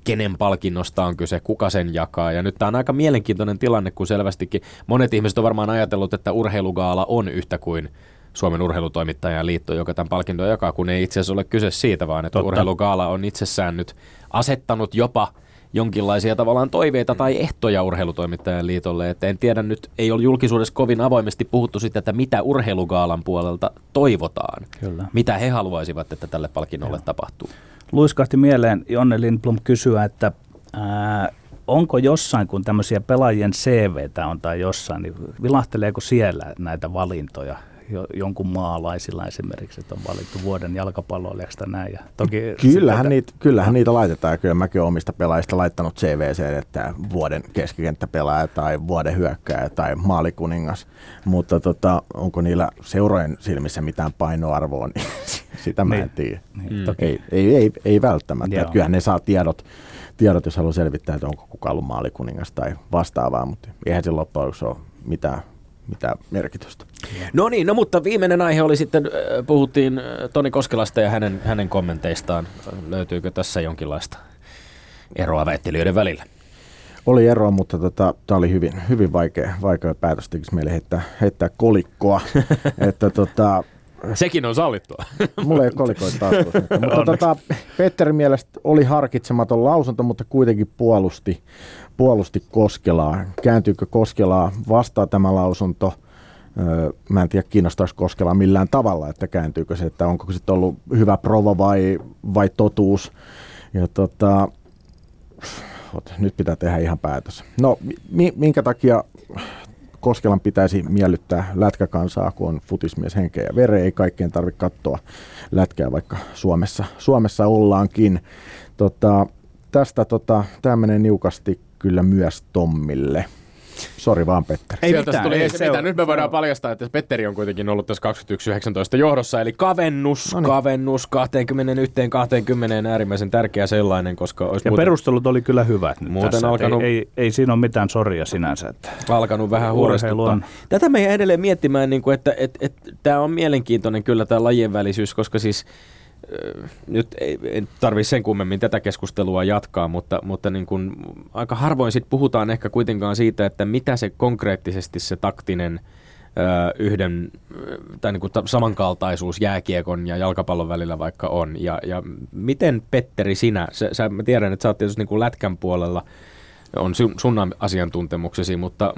kenen palkinnosta on kyse, kuka sen jakaa. Ja nyt tämä on aika mielenkiintoinen tilanne, kun selvästikin monet ihmiset on varmaan ajatellut, että urheilugaala on yhtä kuin Suomen Urheilutoimittajain liitto, joka tämän palkinnon jakaa, kun ei itse asiassa ole kyse siitä, vaan että urheilugaala on itsessään nyt asettanut jopa jonkinlaisia tavallaan toiveita tai ehtoja Urheilutoimittajain liitolle. Että en tiedä, nyt ei ole julkisuudessa kovin avoimesti puhuttu sitä, että mitä urheilugaalan puolelta toivotaan. Kyllä. Mitä he haluaisivat, että tälle palkinnolle tapahtuu. Luiskahti mieleen Jonne Lindblom kysyä, että onko jossain, kun tämmöisiä pelaajien CVtä on tai jossain, niin vilahteleeko siellä näitä valintoja? Jonkun maalaisilla esimerkiksi, että on valittu vuoden jalkapalloilijaksi tai näin. Ja toki kyllähän niitä laitetaan, ja kyllä mäkin olen omista pelaajista laittanut CVC, että vuoden keskikenttäpelaaja tai vuoden hyökkääjä tai maalikuningas, mutta onko niillä seurojen silmissä mitään painoarvoa, niin sitä mä en tiedä. Ei välttämättä. Joo. Kyllähän ne saa tiedot, jos haluaa selvittää, että onko kukaan ollut maalikuningas tai vastaavaa, mutta eihän se loppujen lopuksi ole mitään merkitystä. No niin, mutta viimeinen aihe oli sitten, puhuttiin Toni Koskelasta ja hänen kommenteistaan. Löytyykö tässä jonkinlaista eroa väittelijöiden välillä? Oli eroa, mutta tämä oli hyvin vaikea päätös, tekisi meille heittää kolikkoa. Että sekin on sallittua. Mulla ei ole kolikoita taskussa. Mutta Petterin mielestä oli harkitsematon lausunto, mutta kuitenkin puolusti Koskelaa. Kääntyykö Koskelaa vastaan tämä lausunto? Mä en tiedä, kiinnostaisi Koskelaa millään tavalla, että kääntyykö se, että onko se ollut hyvä prova vai totuus. Ja nyt pitää tehdä ihan päätös. No, minkä takia Koskelan pitäisi miellyttää lätkäkansaa, kun on futismies henkeä ja vereä. Ei kaikkien tarvitse katsoa lätkää, vaikka Suomessa ollaankin. Tämä menee niukasti kyllä myös Tommille. Sori vaan, Petteri. Ei mitään. Tuli ei se mitään. Nyt me voidaan paljastaa, että Petteri on kuitenkin ollut tässä 21.19 johdossa, eli kavennus 21-20 äärimmäisen tärkeä sellainen, koska olisi ja muuten perustelut oli kyllä hyvät nyt muuten tässä, alkanut ei siinä ole mitään soria sinänsä. Että alkanut vähän huolestuttaa. Tätä meidän edelleen miettimään, niin kuin, että tämä on mielenkiintoinen kyllä tämä lajien välisyys, koska siis nyt ei tarvitse sen kummemmin tätä keskustelua jatkaa, mutta niin kuin aika harvoin sit puhutaan ehkä kuitenkaan siitä, että mitä se konkreettisesti se taktinen samankaltaisuus jääkiekon ja jalkapallon välillä vaikka on. Ja miten, Petteri, mä tiedän, että sä oot tietysti niin kuin lätkän puolella, on sun asiantuntemuksesi, mutta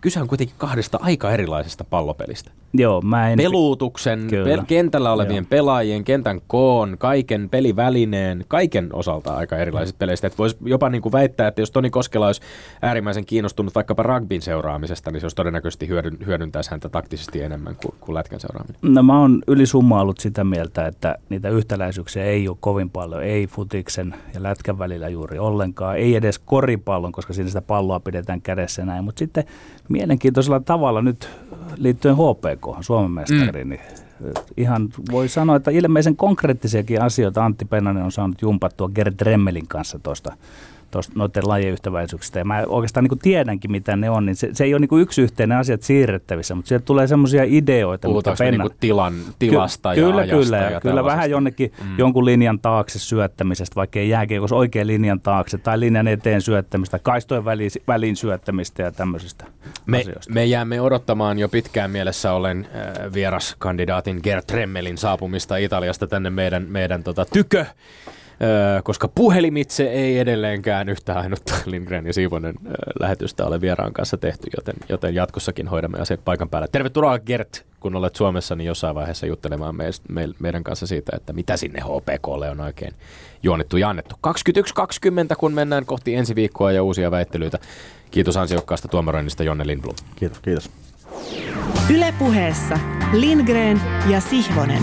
kyse on kuitenkin kahdesta aika erilaisesta pallopelistä. Joo, peluutuksen, kentällä olevien pelaajien, kentän koon, kaiken pelivälineen, kaiken osalta aika erilaiset peleistä. Voisi jopa niin kuin väittää, että jos Toni Koskela olisi äärimmäisen kiinnostunut vaikkapa rugbyn seuraamisesta, niin se olisi todennäköisesti hyödyntäisi häntä taktisesti enemmän kuin lätkän seuraaminen. No, mä oon ylisummaillut sitä mieltä, että niitä yhtäläisyyksiä ei ole kovin paljon. Ei futiksen ja lätkän välillä juuri ollenkaan. Ei edes koripallon, koska siinä sitä palloa pidetään kädessä näin. Mutta sitten mielenkiintoisella tavalla nyt liittyen HPK. jääkiekoon, Suomen mestariin, niin ihan voi sanoa, että ilmeisen konkreettisiakin asioita Antti Pennanen on saanut jumpattua Gerd Remmelin kanssa tuosta noiden lajiyhtäväisyyksistä. Ja mä oikeastaan niin tiedänkin, mitä ne on, niin se ei ole niin yksi yhteinen asiat siirrettävissä, mutta sieltä tulee semmoisia ideoita. Puhutaanko Pennan... niin tilasta ja kyllä, ajasta? Kyllä vähän jonnekin jonkun linjan taakse syöttämisestä, vaikka ei jääkiekossa oikein linjan taakse, tai linjan eteen syöttämistä, kaistojen väliin syöttämistä ja tämmöisistä asioista. Me jäämme odottamaan jo pitkään mielessä ollen vieraskandidaatin Gerd Remmelin saapumista Italiasta tänne meidän tykö. Koska puhelimitse ei edelleenkään yhtä ainutta Lindgren ja Siivonen lähetystä ole vieraan kanssa tehty, joten jatkossakin hoidamme asiat paikan päällä. Tervetuloa Gert, kun olet Suomessa, niin jossain vaiheessa juttelemaan meidän kanssa siitä, että mitä sinne HPK:lle on oikein juonittu ja annettu. 21.20, kun mennään kohti ensi viikkoa ja uusia väittelyitä. Kiitos ansiokkaasta tuomaroinnista, Jonne Lindblom. Kiitos. Yle Puheessa Lindgren ja Sihvonen.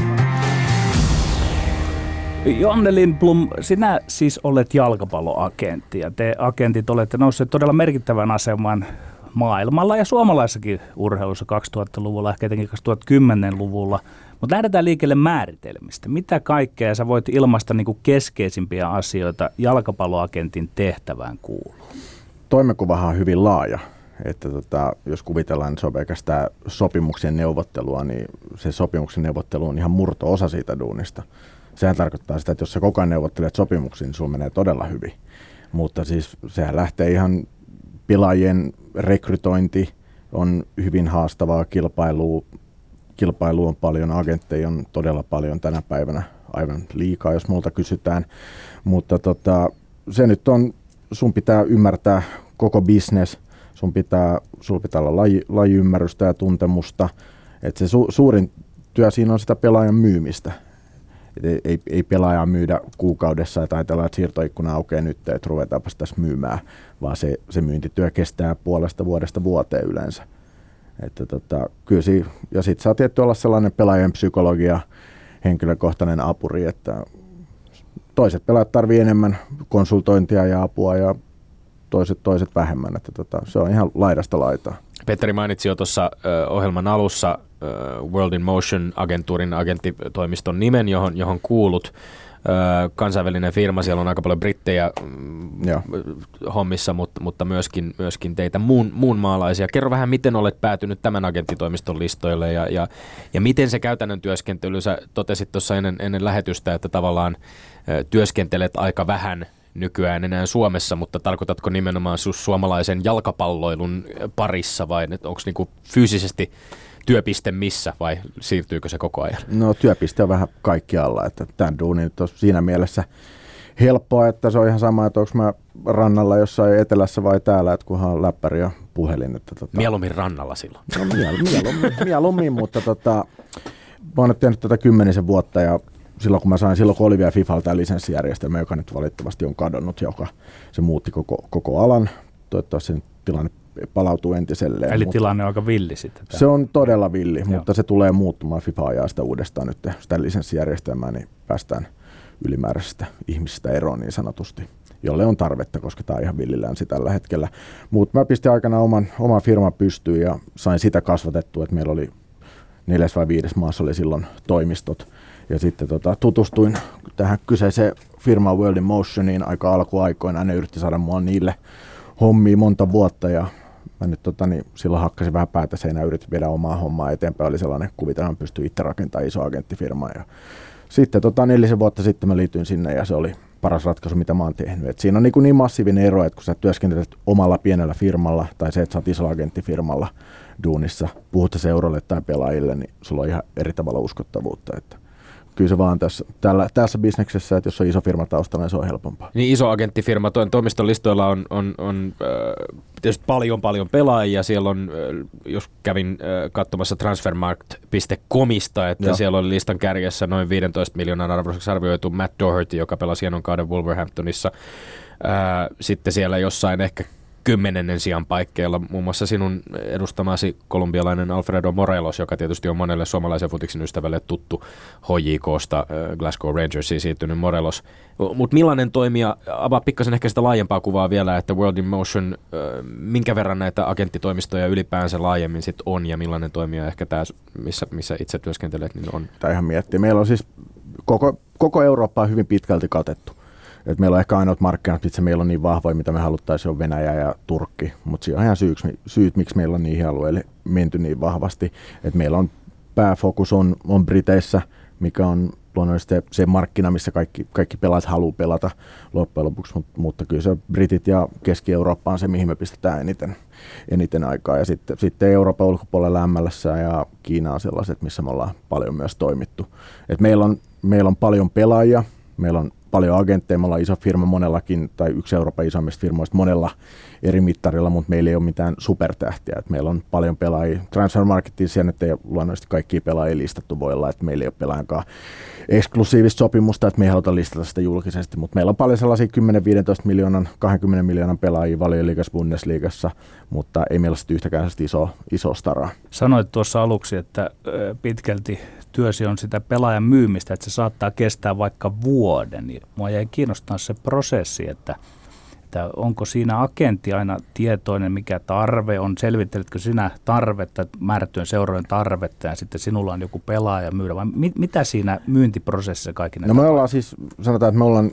Jonne Lindblom, sinä siis olet jalkapalloagentti ja te agentit olette nousseet todella merkittävän aseman maailmalla ja suomalaissakin urheilussa 2000-luvulla, ehkä etenkin 2010-luvulla. Mutta lähdetään liikkeelle määritelmistä. Mitä kaikkea sä voit ilmaista niin kuin keskeisimpiä asioita jalkapalloagentin tehtävään kuuluu? Toimenkuvahan on hyvin laaja. Että jos kuvitellaan, että se on pelkästään sopimuksien neuvottelua, niin se sopimuksen neuvottelu on ihan murto-osa siitä duunista. Sehän tarkoittaa sitä, että jos sä koko ajan neuvottelet sopimuksiin, niin sun menee todella hyvin. Mutta siis sehän lähtee ihan pelaajien rekrytointi on hyvin haastavaa kilpailua. Kilpailu on paljon, agentteja on todella paljon tänä päivänä, aivan liikaa, jos multa kysytään. Mutta se nyt on, sun pitää ymmärtää koko business, sun pitää olla lajiymmärrystä ja tuntemusta. Et se suurin työ siinä on sitä pelaajan myymistä. Ei pelaajaa myydä kuukaudessa, että ajatellaan, että siirtoikkuna aukeaa nyt, että ruvetaanpas tässä myymään, vaan se myyntityö kestää puolesta vuodesta vuoteen yleensä. Että kyllä ja sitten saa tietty olla sellainen pelaajan psykologia, henkilökohtainen apuri, että toiset pelaajat tarvii enemmän konsultointia ja apua ja toiset vähemmän. Että se on ihan laidasta laitaa. Petteri mainitsi jo tuossa ohjelman alussa World in Motion -agentuurin agenttitoimiston nimen, johon kuulut. Kansainvälinen firma, siellä on aika paljon brittejä hommissa, mutta myöskin teitä muun maalaisia. Kerro vähän, miten olet päätynyt tämän agenttitoimiston listoille ja miten se käytännön työskentely, sä totesit tuossa ennen lähetystä, että tavallaan työskentelet aika vähän nykyään enää Suomessa, mutta tarkoitatko nimenomaan suomalaisen jalkapalloilun parissa vai onko niinku fyysisesti työpiste missä vai siirtyykö se koko ajan? No työpiste on vähän kaikkialla, että tämän duuni nyt on siinä mielessä helppoa, että se on ihan sama, että onko mä rannalla jossain etelässä vai täällä, että kunhan on läppäri ja puhelin. Että Mieluummin rannalla silloin. No, mieluummin, mutta mä oon nyt tehnyt tätä 10 vuotta ja silloin kun oli vielä FIFA tämä lisenssijärjestelmä, joka nyt valitettavasti on kadonnut, joka se muutti koko alan. Toivottavasti se tilanne palautuu entiselleen. Eli tilanne on aika villi sitten. Se on todella villi, mutta se tulee muuttumaan. FIFA ajaa sitä uudestaan nyt, sitä lisenssijärjestelmää, niin päästään ylimääräisistä ihmisistä eroon niin sanotusti, jolle on tarvetta, koska tämä on ihan villillään tällä hetkellä. Mutta mä pistin aikanaan oman firman pystyyn ja sain sitä kasvatettua, että meillä oli 4 vai 5 maassa oli silloin toimistot. Ja sitten tutustuin tähän kyseiseen firmaan World in Motioniin aika alkuaikoina. Ne yritti saada mua niille hommia monta vuotta ja mä nyt silloin hakkasin vähän päätä seinään, yritin viedä omaa hommaa eteenpäin. Oli sellainen kuvitelma, että pystyi itse rakentamaan iso agenttifirmaa. Ja sitten 4 vuotta sitten mä liityin sinne ja se oli paras ratkaisu, mitä mä oon tehnyt. Et siinä on niin massiivinen ero, että kun sä työskentelet omalla pienellä firmalla tai se, että sä oot isolla agenttifirmalla duunissa, puhut seuroille tai pelaajille, niin sulla on ihan eri tavalla uskottavuutta. Että kyllä se vaan tässä bisneksessä, että jos on iso firma taustalla, niin se on helpompaa. Niin iso agenttifirma, toimiston listoilla on tietysti paljon pelaajia. Siellä on, jos kävin katsomassa transfermarkt.comista, että siellä oli listan kärjessä noin 15 miljoonan arvoiseksi arvioitu Matt Doherty, joka pelasi hienon kauden Wolverhamptonissa. Sitten siellä jossain ehkä 10. sijan paikkeilla, muun muassa sinun edustamasi kolumbialainen Alfredo Morelos, joka tietysti on monelle suomalaisen futiksen ystävälle tuttu HJKsta, Glasgow Rangersiin siirtynyt Morelos. Mutta millainen toimija, avaa pikkasen ehkä sitä laajempaa kuvaa vielä, että World in Motion, minkä verran näitä agenttitoimistoja ylipäänsä laajemmin sit on ja millainen toimija ehkä tämä, missä itse työskentelet, niin on? Tämä ihan miettii. Meillä on siis koko Eurooppa on hyvin pitkälti katettu. Et meillä on ehkä ainoat markkinat, itse meillä on niin vahvoja, mitä me haluttaisiin, on Venäjä ja Turkki, mutta siinä on ihan syyt, miksi meillä on niihin alueille menty niin vahvasti. Et meillä on pääfokus on Briteissä, mikä on luonnollisesti se markkina, missä kaikki pelaat haluaa pelata loppujen lopuksi, mutta kyllä se Britit ja Keski-Eurooppa on se, mihin me pistetään eniten aikaa. Ja sitten Euroopan ulkopuolella ML:ssä ja Kiina on sellaiset, missä me ollaan paljon myös toimittu. Et meillä on paljon pelaajia, meillä on paljon agentteja, me ollaan iso firma monellakin, tai yksi Euroopan isommista firmoista monella eri mittarilla, mutta meillä ei ole mitään supertähtiä. Et meillä on paljon pelaajia. Transfermarkettiin siellä nyt ei luonnollisesti kaikkia pelaajia listattu, voi olla, että meillä ei ole pelaajankaan eksklusiivista sopimusta, että me ei haluta listata sitä julkisesti, mutta meillä on paljon sellaisia 10-15 miljoonan, 20 miljoonan pelaajia Valioliigassa, Bundesliigassa, mutta ei meillä ole yhtäkään isoa staraa. Sanoit tuossa aluksi, että pitkälti työsi on sitä pelaajan myymistä, että se saattaa kestää vaikka vuoden. Mua jäi kiinnostaa se prosessi, että onko siinä agentti aina tietoinen, mikä tarve on, selvitteletkö sinä tarvetta, määrättyjen seurojen tarvetta ja sitten sinulla on joku pelaaja myydä, vai mitä siinä myyntiprosessissa kaikki näitä? No me ollaan siis, sanotaan, että me ollaan,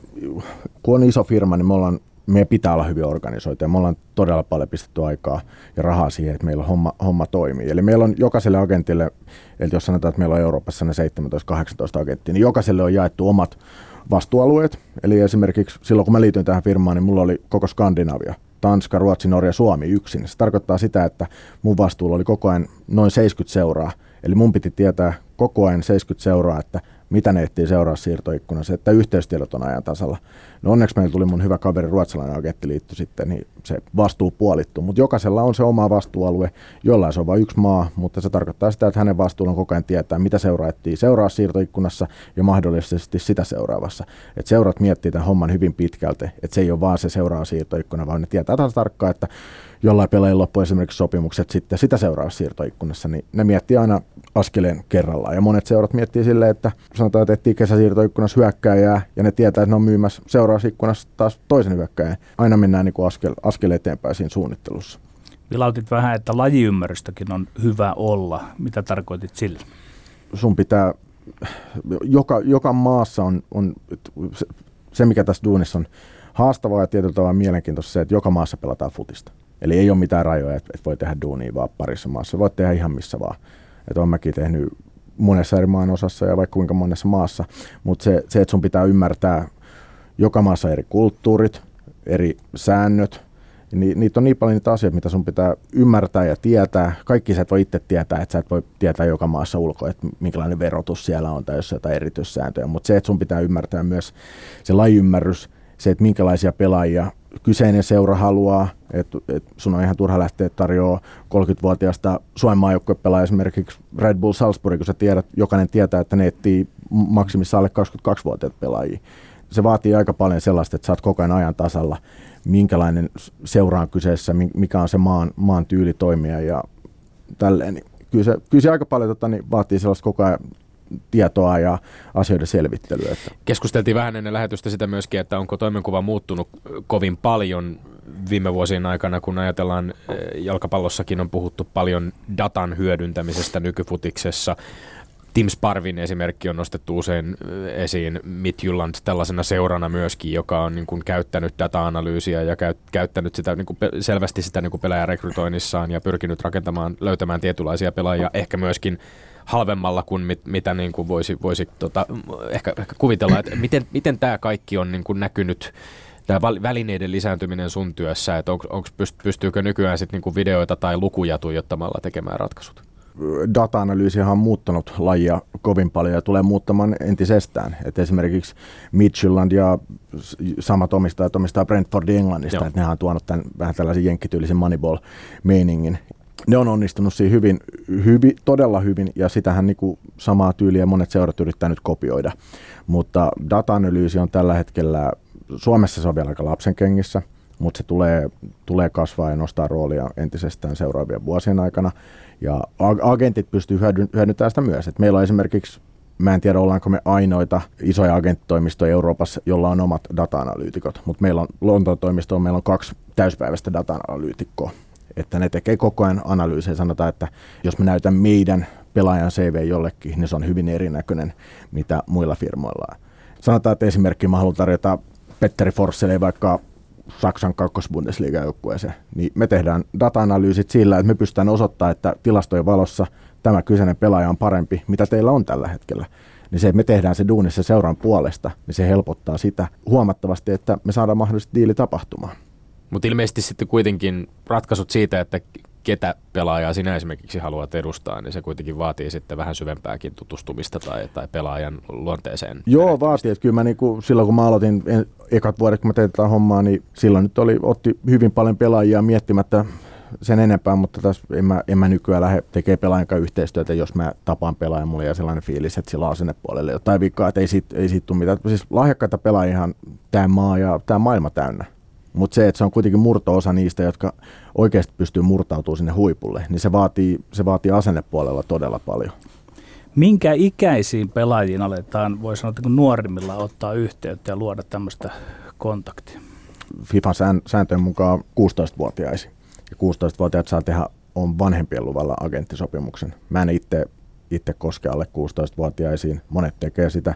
kun on iso firma, niin meidän pitää olla hyvin organisoituja. Me ollaan todella paljon pistetty aikaa ja rahaa siihen, että meillä homma toimii. Eli meillä on jokaiselle agentille, eli jos sanotaan, että meillä on Euroopassa ne 17-18 agenttia, niin jokaiselle on jaettu omat vastuualueet. Eli esimerkiksi silloin, kun mä liityin tähän firmaan, niin mulla oli koko Skandinavia, Tanska, Ruotsi, Norja, Suomi yksin. Se tarkoittaa sitä, että mun vastuulla oli koko ajan noin 70 seuraa. Eli mun piti tietää koko ajan 70 seuraa, että mitä ne ehtii seuraa siirtoikkunassa, että yhteystiedot on ajan tasalla. No onneksi meillä tuli mun hyvä kaveri, ruotsalainen agentti liitty sitten, niin se vastuu puolittu. Mutta jokaisella on se oma vastuualue, jollain se on vain yksi maa, mutta se tarkoittaa sitä, että hänen vastuulla on koko ajan tietää, mitä seuraa ehtii seuraa siirtoikkunassa ja mahdollisesti sitä seuraavassa. Et seurat miettii tämän homman hyvin pitkälti, että se ei ole vaan se seuraa siirtoikkuna, vaan ne tietää taas tarkkaan, että jollain pelaajilla loppuu esimerkiksi sopimukset sitten sitä seuraa siirtoikkunassa, niin ne miettii aina askeleen kerrallaan. Ja monet seurat miettii silleen, että sanotaan, että etsii kesäsiirtoikkunassa hyökkääjää ja ne tietää, että ne on myymässä seuraavassa ikkunassa taas toisen hyökkääjän. Aina mennään niin kuin askel eteenpäin siinä suunnittelussa. Vilautit vähän, että lajiymmärrystäkin on hyvä olla. Mitä tarkoitit sillä? Sun pitää, joka maassa on se, mikä tässä duunissa on haastavaa ja tietyllä tavalla mielenkiintoista se, että joka maassa pelataan futista. Eli ei ole mitään rajoja, että voi tehdä duunia vaan parissa maassa. Voit tehdä ihan missä vaan. Että olen mäkin tehnyt monessa eri maan osassa ja vaikka kuinka monessa maassa. Mutta se, että sun pitää ymmärtää joka maassa eri kulttuurit, eri säännöt, niin niitä on niin paljon niitä asioita, mitä sun pitää ymmärtää ja tietää. Kaikki sä et voi itse tietää, että sä et voi tietää joka maassa ulkoa, että minkälainen verotus siellä on tai jos jotain erityissääntöjä. Mutta se, että sun pitää ymmärtää myös se lajiymmärrys, se, että minkälaisia pelaajia kyseinen seura haluaa, että sun on ihan turha lähteä tarjoaa 30-vuotiaasta Suomen maajoukkuepelaaja esimerkiksi Red Bull Salzburg, kun sä tiedät, jokainen tietää, että ne etsii maksimissaan alle 22-vuotiaat pelaajia. Se vaatii aika paljon sellaista, että sä oot koko ajan ajan tasalla, minkälainen seura on kyseessä, mikä on se maan tyyli toimia ja tälleen. Kyllä se aika paljon vaatii sellaista koko ajan tietoa ja asioiden selvittelyä. Keskusteltiin vähän ennen lähetystä sitä myöskin, että onko toimenkuva muuttunut kovin paljon viime vuosien aikana, kun ajatellaan, jalkapallossakin on puhuttu paljon datan hyödyntämisestä nykyfutiksessa. Tim Sparvin esimerkki on nostettu usein esiin, Midtjylland tällaisena seurana myöskin, joka on niin kuin käyttänyt data-analyysiä ja käyttänyt sitä, niin kuin selvästi sitä niin kuin pelaajarekrytoinnissaan ja pyrkinyt rakentamaan, löytämään tietynlaisia pelaajia, ehkä myöskin halvemmalla kuin mitä niin kuin voisi ehkä kuvitella, että miten tämä kaikki on niin kuin näkynyt, tämä välineiden lisääntyminen sun työssä, että pystyykö nykyään sit niin kuin videoita tai lukuja tuijottamalla tekemään ratkaisut? Data-analyysihan on muuttanut lajia kovin paljon ja tulee muuttamaan entisestään. Et esimerkiksi Midtjylland ja samat omistaa Brentfordin Englannista, että nehän on tuonut tämän vähän tällaisen jenkkityylisen Moneyball-meiningin. Ne on onnistunut siinä hyvin, todella hyvin ja sitähän niinku samaa tyyliä monet seurat yrittää nyt kopioida. Mutta data-analyysi on tällä hetkellä, Suomessa se on vielä aika lapsenkengissä. mutta se tulee kasvaa ja nostaa roolia entisestään seuraavien vuosien aikana. Ja agentit pystyy hyödyntämään sitä myös. Et meillä on esimerkiksi, mä en tiedä ollaanko me ainoita isoja agenttitoimistoja Euroopassa, jolla on omat data-analyytikot, mutta meillä on Lontoon toimistoon meillä on 2 täyspäiväistä data-analyytikkoa. Että ne tekee koko ajan analyysejä. Sanotaan, että jos me näytän meidän pelaajan CV jollekin, niin se on hyvin erinäköinen, mitä muilla firmoilla on. Sanotaan, että esimerkki mä haluan tarjota Petteri Forsselle vaikka Saksan kakkosbundesliiga-joukkueeseen. Niin me tehdään data-analyysit sillä, että me pystytään osoittamaan, että tilastojen valossa tämä kyseinen pelaaja on parempi, mitä teillä on tällä hetkellä. Niin se, että me tehdään se duunissa seuran puolesta, niin se helpottaa sitä huomattavasti, että me saadaan mahdollisesti diili tapahtumaan. Mutta ilmeisesti sitten kuitenkin ratkaisut siitä, että ketä pelaajaa sinä esimerkiksi haluat edustaa, niin se kuitenkin vaatii sitten vähän syvempääkin tutustumista tai pelaajan luonteeseen. Joo, vaatii. Että kyllä mä niinku, silloin kun mä aloitin ekat vuodet, kun mä tein tätä hommaa, niin silloin nyt otti hyvin paljon pelaajia miettimättä sen enempää, mutta taas en mä nykyään lähde tekemään pelaajan kanssa yhteistyötä, jos mä tapaan pelaajan, mulla jää sellainen fiilis, että sillä on sinne puolelle jotain vikaa, että ei siitä tule mitään. Siis lahjakkaita pelaajiahan tämä maa ja tämä maailma täynnä. Mutta se, että se on kuitenkin murto-osa niistä, jotka oikeasti pystyy murtautumaan sinne huipulle, niin se vaatii asennepuolella todella paljon. Minkä ikäisiin pelaajiin aletaan, voi sanoa, että nuorimmilla ottaa yhteyttä ja luoda tämmöistä kontaktia? FIFAn sääntöjen mukaan 16-vuotiaisiin. Ja 16-vuotiaat saa tehdä on vanhempien luvalla agenttisopimuksen. Mä en itse koske alle 16-vuotiaisiin. Monet tekee sitä.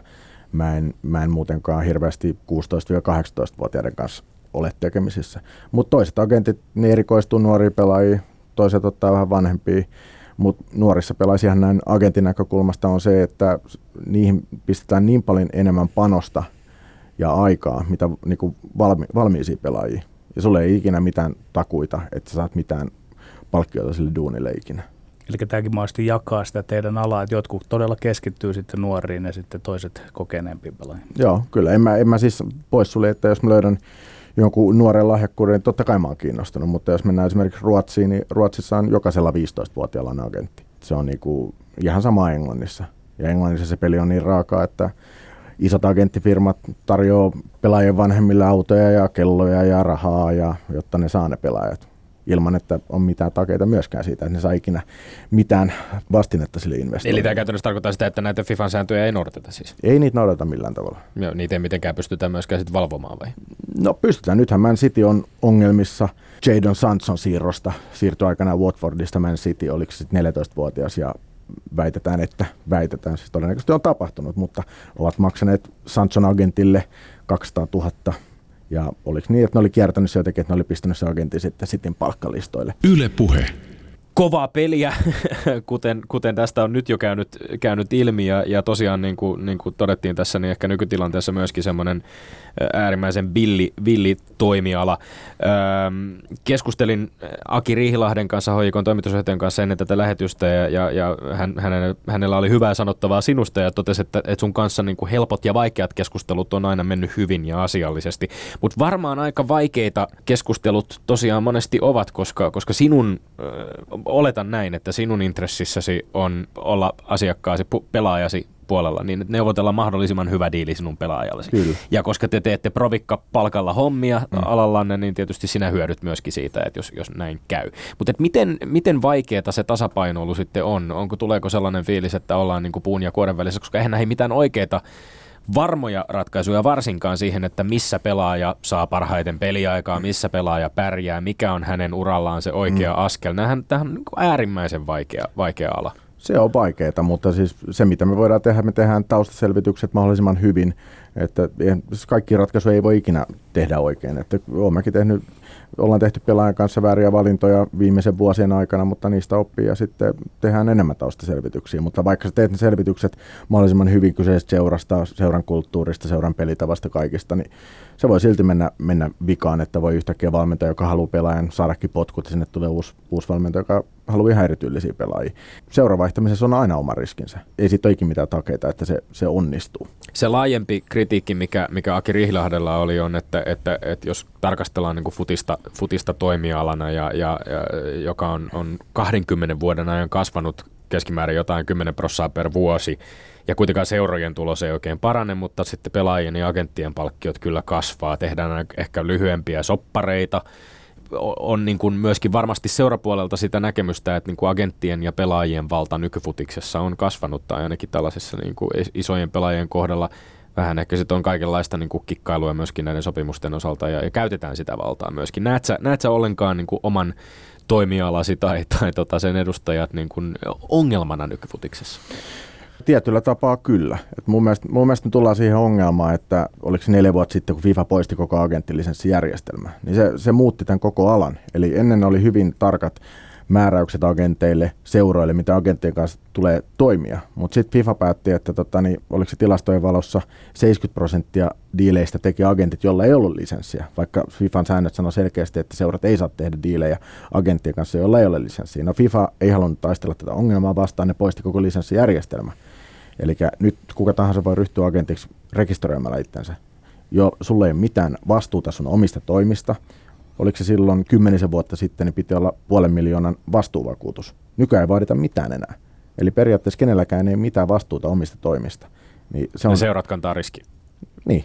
Mä en muutenkaan hirveästi 16-18-vuotiaiden kanssa ole tekemisissä. Mutta toiset agentit, ne erikoistuu nuoria pelaajia, toiset ottaa vähän vanhempia, mutta nuorissa pelaajissa näin agentin näkökulmasta on se, että niihin pistetään niin paljon enemmän panosta ja aikaa, mitä niinku valmiisiin pelaajia. Ja sulle ei ikinä mitään takuita, että sä saat mitään palkkioita sille duunille ikinä. Eli tämäkin mahdollisesti jakaa sitä teidän alaa, että jotkut todella keskittyy sitten nuoriin ja sitten toiset kokeneempiin pelaajiin. Joo, kyllä. En mä siis poissulje, että jos mä löydän jonkun nuoren lahjakkuuden, niin totta kai mä oon kiinnostunut, mutta jos mennään esimerkiksi Ruotsiin, niin Ruotsissa on jokaisella 15-vuotiaalla on agentti. Se on niinku ihan sama Englannissa. Ja Englannissa se peli on niin raakaa, että isot agenttifirmat tarjoaa pelaajien vanhemmille autoja ja kelloja ja rahaa, ja, jotta ne saa ne pelaajat. Ilman, että on mitään takeita myöskään siitä, että ne saa ikinä mitään vastinetta sille investoinnille. Eli tämä käytännössä tarkoittaa sitä, että näitä FIFAn sääntöjä ei noudateta siis? Ei niitä noudata millään tavalla. Joo, niitä ei mitenkään pystytä myöskään sitten valvomaan vai? No pystytään. Nythän Man City on ongelmissa Jadon Sanchon siirrosta. Siirtyi aikanaan Watfordista Man City, oliko sitten 14-vuotias ja väitetään, siis todennäköisesti on tapahtunut, mutta ovat maksaneet Sanchon agentille 200 000. Ja oliko niin, että ne oli kiertänyt se jotenkin, että ne oli pistänyt se agentin sitten palkkalistoille. Yle Puhe. Kovaa peliä, kuten tästä on nyt jo käynyt ilmi ja tosiaan niin kuin todettiin tässä, niin ehkä nykytilanteessa myöskin semmoinen äärimmäisen villi toimiala. Keskustelin Aki Riihilahden kanssa, HJK:n toimitusjohtajan kanssa ennen tätä lähetystä ja hänellä oli hyvää sanottavaa sinusta ja totesi, että sun kanssa niin kuin helpot ja vaikeat keskustelut on aina mennyt hyvin ja asiallisesti. Mutta varmaan aika vaikeita keskustelut tosiaan monesti ovat, koska sinun oletan näin, että sinun intressissäsi on olla asiakkaasi, pelaajasi puolella, niin että neuvotella mahdollisimman hyvä diili sinun pelaajallesi. Kyllä. Ja koska te teette provikka palkalla hommia alallanne, niin tietysti sinä hyödyt myöskin siitä, että jos näin käy. Mutta miten vaikeaa se tasapainoilu sitten on? Tuleeko sellainen fiilis, että ollaan niinku puun ja kuoren välissä, koska eihän näihin mitään oikeita varmoja ratkaisuja varsinkaan siihen, että missä pelaaja saa parhaiten peliaikaa, missä pelaaja pärjää, mikä on hänen urallaan se oikea askel. Tämähän on niin kuin äärimmäisen vaikea ala. Se on vaikeaa, mutta siis se mitä me voidaan tehdä, me tehdään taustaselvitykset mahdollisimman hyvin. Että kaikki ratkaisuja ei voi ikinä tehdä oikein. Että ollaan tehty pelaajan kanssa vääriä valintoja viimeisen vuosien aikana, mutta niistä oppii ja sitten tehdään enemmän taustaselvityksiä. Mutta vaikka sä teet ne selvitykset mahdollisimman hyvin kyseisestä seurasta, seuran kulttuurista, seuran pelitavasta kaikista, niin se voi silti mennä vikaan, että voi yhtäkkiä valmentaja, joka haluaa pelaajan, saadakin potkut ja sinne tulee uusi valmentaja, joka haluaa ihan erityylisiä pelaajia. Seuravaihtamisessa on aina oma riskinsä. Ei siitä ole ikinä mitään takeita, että se onnistuu. Se laajempi kritiikki, mikä Aki Riihilahdella oli, on, että jos tarkastellaan niin kuin futista toimialana, ja joka on 20 vuoden ajan kasvanut keskimäärin jotain 10% per vuosi. Ja kuitenkaan seurojen tulos ei oikein parane, mutta sitten pelaajien ja agenttien palkkiot kyllä kasvaa. Tehdään ehkä lyhyempiä soppareita. On niin kuin myöskin varmasti seurapuolelta sitä näkemystä, että niin kuin agenttien ja pelaajien valta nykyfutiksessa on kasvanut, tai ainakin tällaisessa niin kuin isojen pelaajien kohdalla vähän ehkä sitten on kaikenlaista niin kuin kikkailua myöskin näiden sopimusten osalta, ja käytetään sitä valtaa myöskin. Näet sä ollenkaan niin kuin oman toimialasi tai sen edustajat niin kuin ongelmana nykyfutiksessa? Tietyllä tapaa kyllä. Et mun mielestä me tullaan siihen ongelmaan, että oliko 4 vuotta sitten, kun FIFA poisti koko agenttilisenssi-järjestelmää, niin se muutti tämän koko alan. Eli ennen oli hyvin tarkat määräykset agenteille, seuroille, mitä agenttien kanssa tulee toimia. Mutta sitten FIFA päätti, että oliko se tilastojen valossa 70% diileistä teki agentit, jolla ei ollut lisenssiä. Vaikka FIFAn säännöt sanoi selkeästi, että seurat ei saa tehdä diilejä agenttien kanssa, jolla ei ole lisenssiä. No FIFA ei halunnut taistella tätä ongelmaa vastaan, ne poisti koko lisenssijärjestelmä. Eli nyt kuka tahansa voi ryhtyä agentiksi rekisteröimällä itsensä. Sulla ei ole mitään vastuuta sun omista toimista. Oliko se silloin 10 vuotta sitten, niin piti olla 500,000 vastuuvakuutus. Nykyään ei vaadita mitään enää. Eli periaatteessa kenelläkään ei mitään vastuuta omista toimista. Niin se on, seurat kantaa riski. Niin.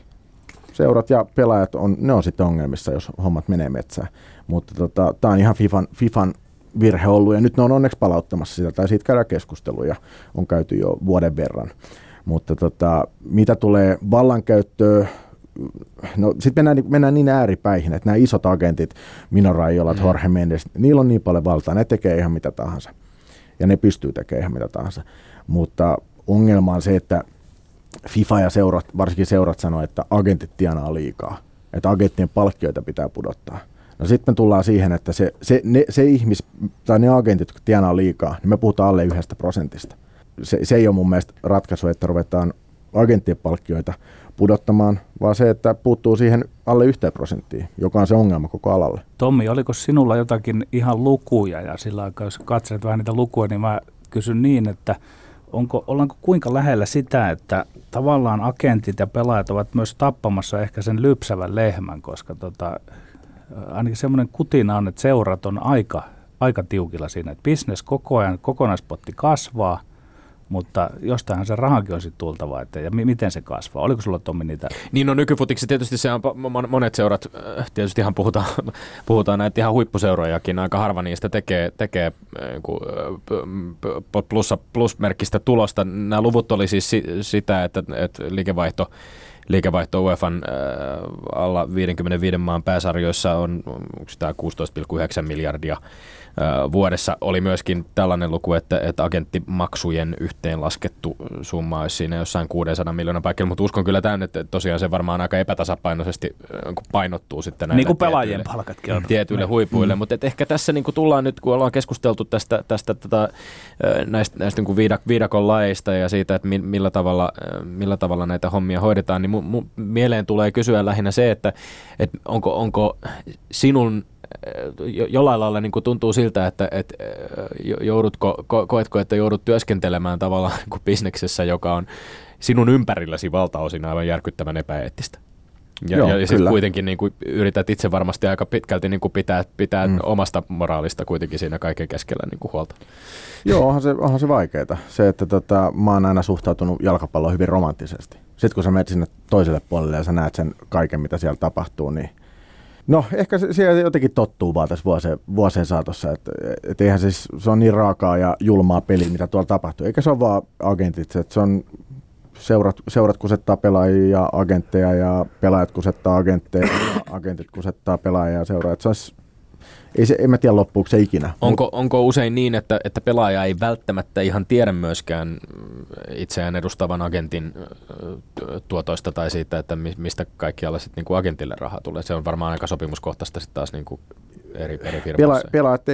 Seurat ja pelaajat, ne on sitten ongelmissa, jos hommat menee metsään. Mutta tämä on ihan FIFAn virhe ollut, ja nyt ne on onneksi palauttamassa sitä, tai siitä käydään keskusteluja, on käyty jo vuoden verran. Mutta mitä tulee vallankäyttöön, no sitten mennään niin ääripäihin, että nämä isot agentit, Mino Raiola, Jorge Mendes, niillä on niin paljon valtaa, ne tekee ihan mitä tahansa. Ja ne pystyy tekemään ihan mitä tahansa. Mutta ongelma on se, että FIFA ja seurat, varsinkin seurat sanoo, että agentit tienaa liikaa. Että agenttien palkkioita pitää pudottaa. No sitten me tullaan siihen, että ne agentit, jotka tienaa liikaa, niin me puhutaan alle 1%. Se ei ole mun mielestä ratkaisu, että ruvetaan agenttien palkkioita pudottamaan, vaan se, että puuttuu siihen alle 1%, joka on se ongelma koko alalle. Tommi, oliko sinulla jotakin ihan lukuja, ja sillä aikaa, jos katselet vähän niitä lukuja, niin mä kysyn niin, että ollaanko kuinka lähellä sitä, että tavallaan agentit ja pelaajat ovat myös tappamassa ehkä sen lypsävän lehmän, koska ainakin semmoinen kutina on, että seurat on aika tiukilla siinä, että business koko ajan, kokonaispotti kasvaa, mutta jostainhan se rahankin on sitten tultava, ja miten se kasvaa? Oliko sulla, Tommi, niitä? Niin, no nykyfutiksi tietysti se on monet seurat, tietysti ihan puhutaan näitä ihan huippuseurojakin, aika harva niistä tekee plusmerkkistä tulosta. Nämä luvut oli siis sitä, että liikevaihto UEFan alla 55 maan pääsarjoissa on 16,9 miljardia vuodessa. Oli myöskin tällainen luku, että agenttimaksujen yhteenlaskettu summa olisi siinä jossain 600 miljoonan paikalla, mutta uskon kyllä tämän, että tosiaan se varmaan aika epätasapainoisesti painottuu sitten näille. Niin kuin pelaajien palkatkin on. Tietyille huipuille, mutta ehkä tässä niin kuin tullaan nyt, kun ollaan keskusteltu näistä niin kuin viidakon lajeista ja siitä, että millä tavalla näitä hommia hoidetaan, niin mun mieleen tulee kysyä lähinnä se, että onko sinun jollain lailla niin kuin tuntuu siltä, että koetko, että joudut työskentelemään tavallaan niin kuin bisneksessä, joka on sinun ympärilläsi valtaosin aivan järkyttävän epäeettistä. Ja sitten kuitenkin niin kuin yrität itse varmasti aika pitkälti niin kuin pitää omasta moraalista kuitenkin siinä kaiken keskellä niin kuin huolta. Joo, onhan se vaikeaa. Se, että mä oon aina suhtautunut jalkapalloon hyvin romanttisesti. Sitten kun sä menet sinne toiselle puolelle ja sä näet sen kaiken, mitä siellä tapahtuu, niin no ehkä se jotenkin tottuu vaan tässä vuosien saatossa, että eihän se on niin raakaa ja julmaa peliä, mitä tuolla tapahtuu. Eikä se ole vaan agentit, että se on seurat kusettaa pelaajia ja agentteja ja pelaajat kusettaa agentteja ja agentit kusettaa pelaajia ja seuraajat. En mä tiedä loppuuko se ikinä. Onko usein niin, että pelaaja ei välttämättä ihan tiedä myöskään itseään edustavan agentin tuotoista tai siitä, että mistä kaikkialla sitten niinku agentille rahaa tulee? Se on varmaan aika sopimuskohtaista sitten taas niinku eri firmoissa. Pelaajat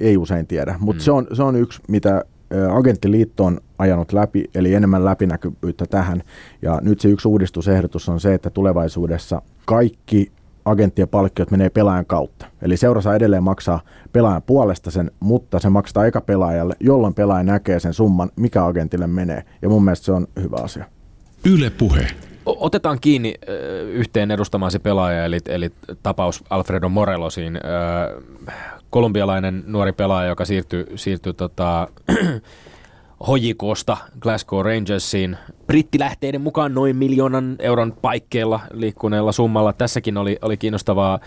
ei usein tiedä, mutta se on yksi, mitä agenttiliitto on ajanut läpi, eli enemmän läpinäkyvyyttä tähän. Ja nyt se yksi uudistusehdotus on se, että tulevaisuudessa kaikki agenttien palkkiot menee pelaajan kautta. Eli seura saa edelleen maksaa pelaajan puolesta sen, mutta se maksaa eka pelaajalle, jolloin pelaaja näkee sen summan, mikä agentille menee. Ja mun mielestä se on hyvä asia. Yle Puhe. Otetaan kiinni yhteen edustamaasi pelaaja, eli tapaus Alfredo Morelosiin. Kolumbialainen nuori pelaaja, joka siirtyi HJK:sta Glasgow Rangersiin. Brittilähteiden mukaan noin 1 000 000 euron paikkeilla liikkuneella summalla. Tässäkin oli kiinnostavaa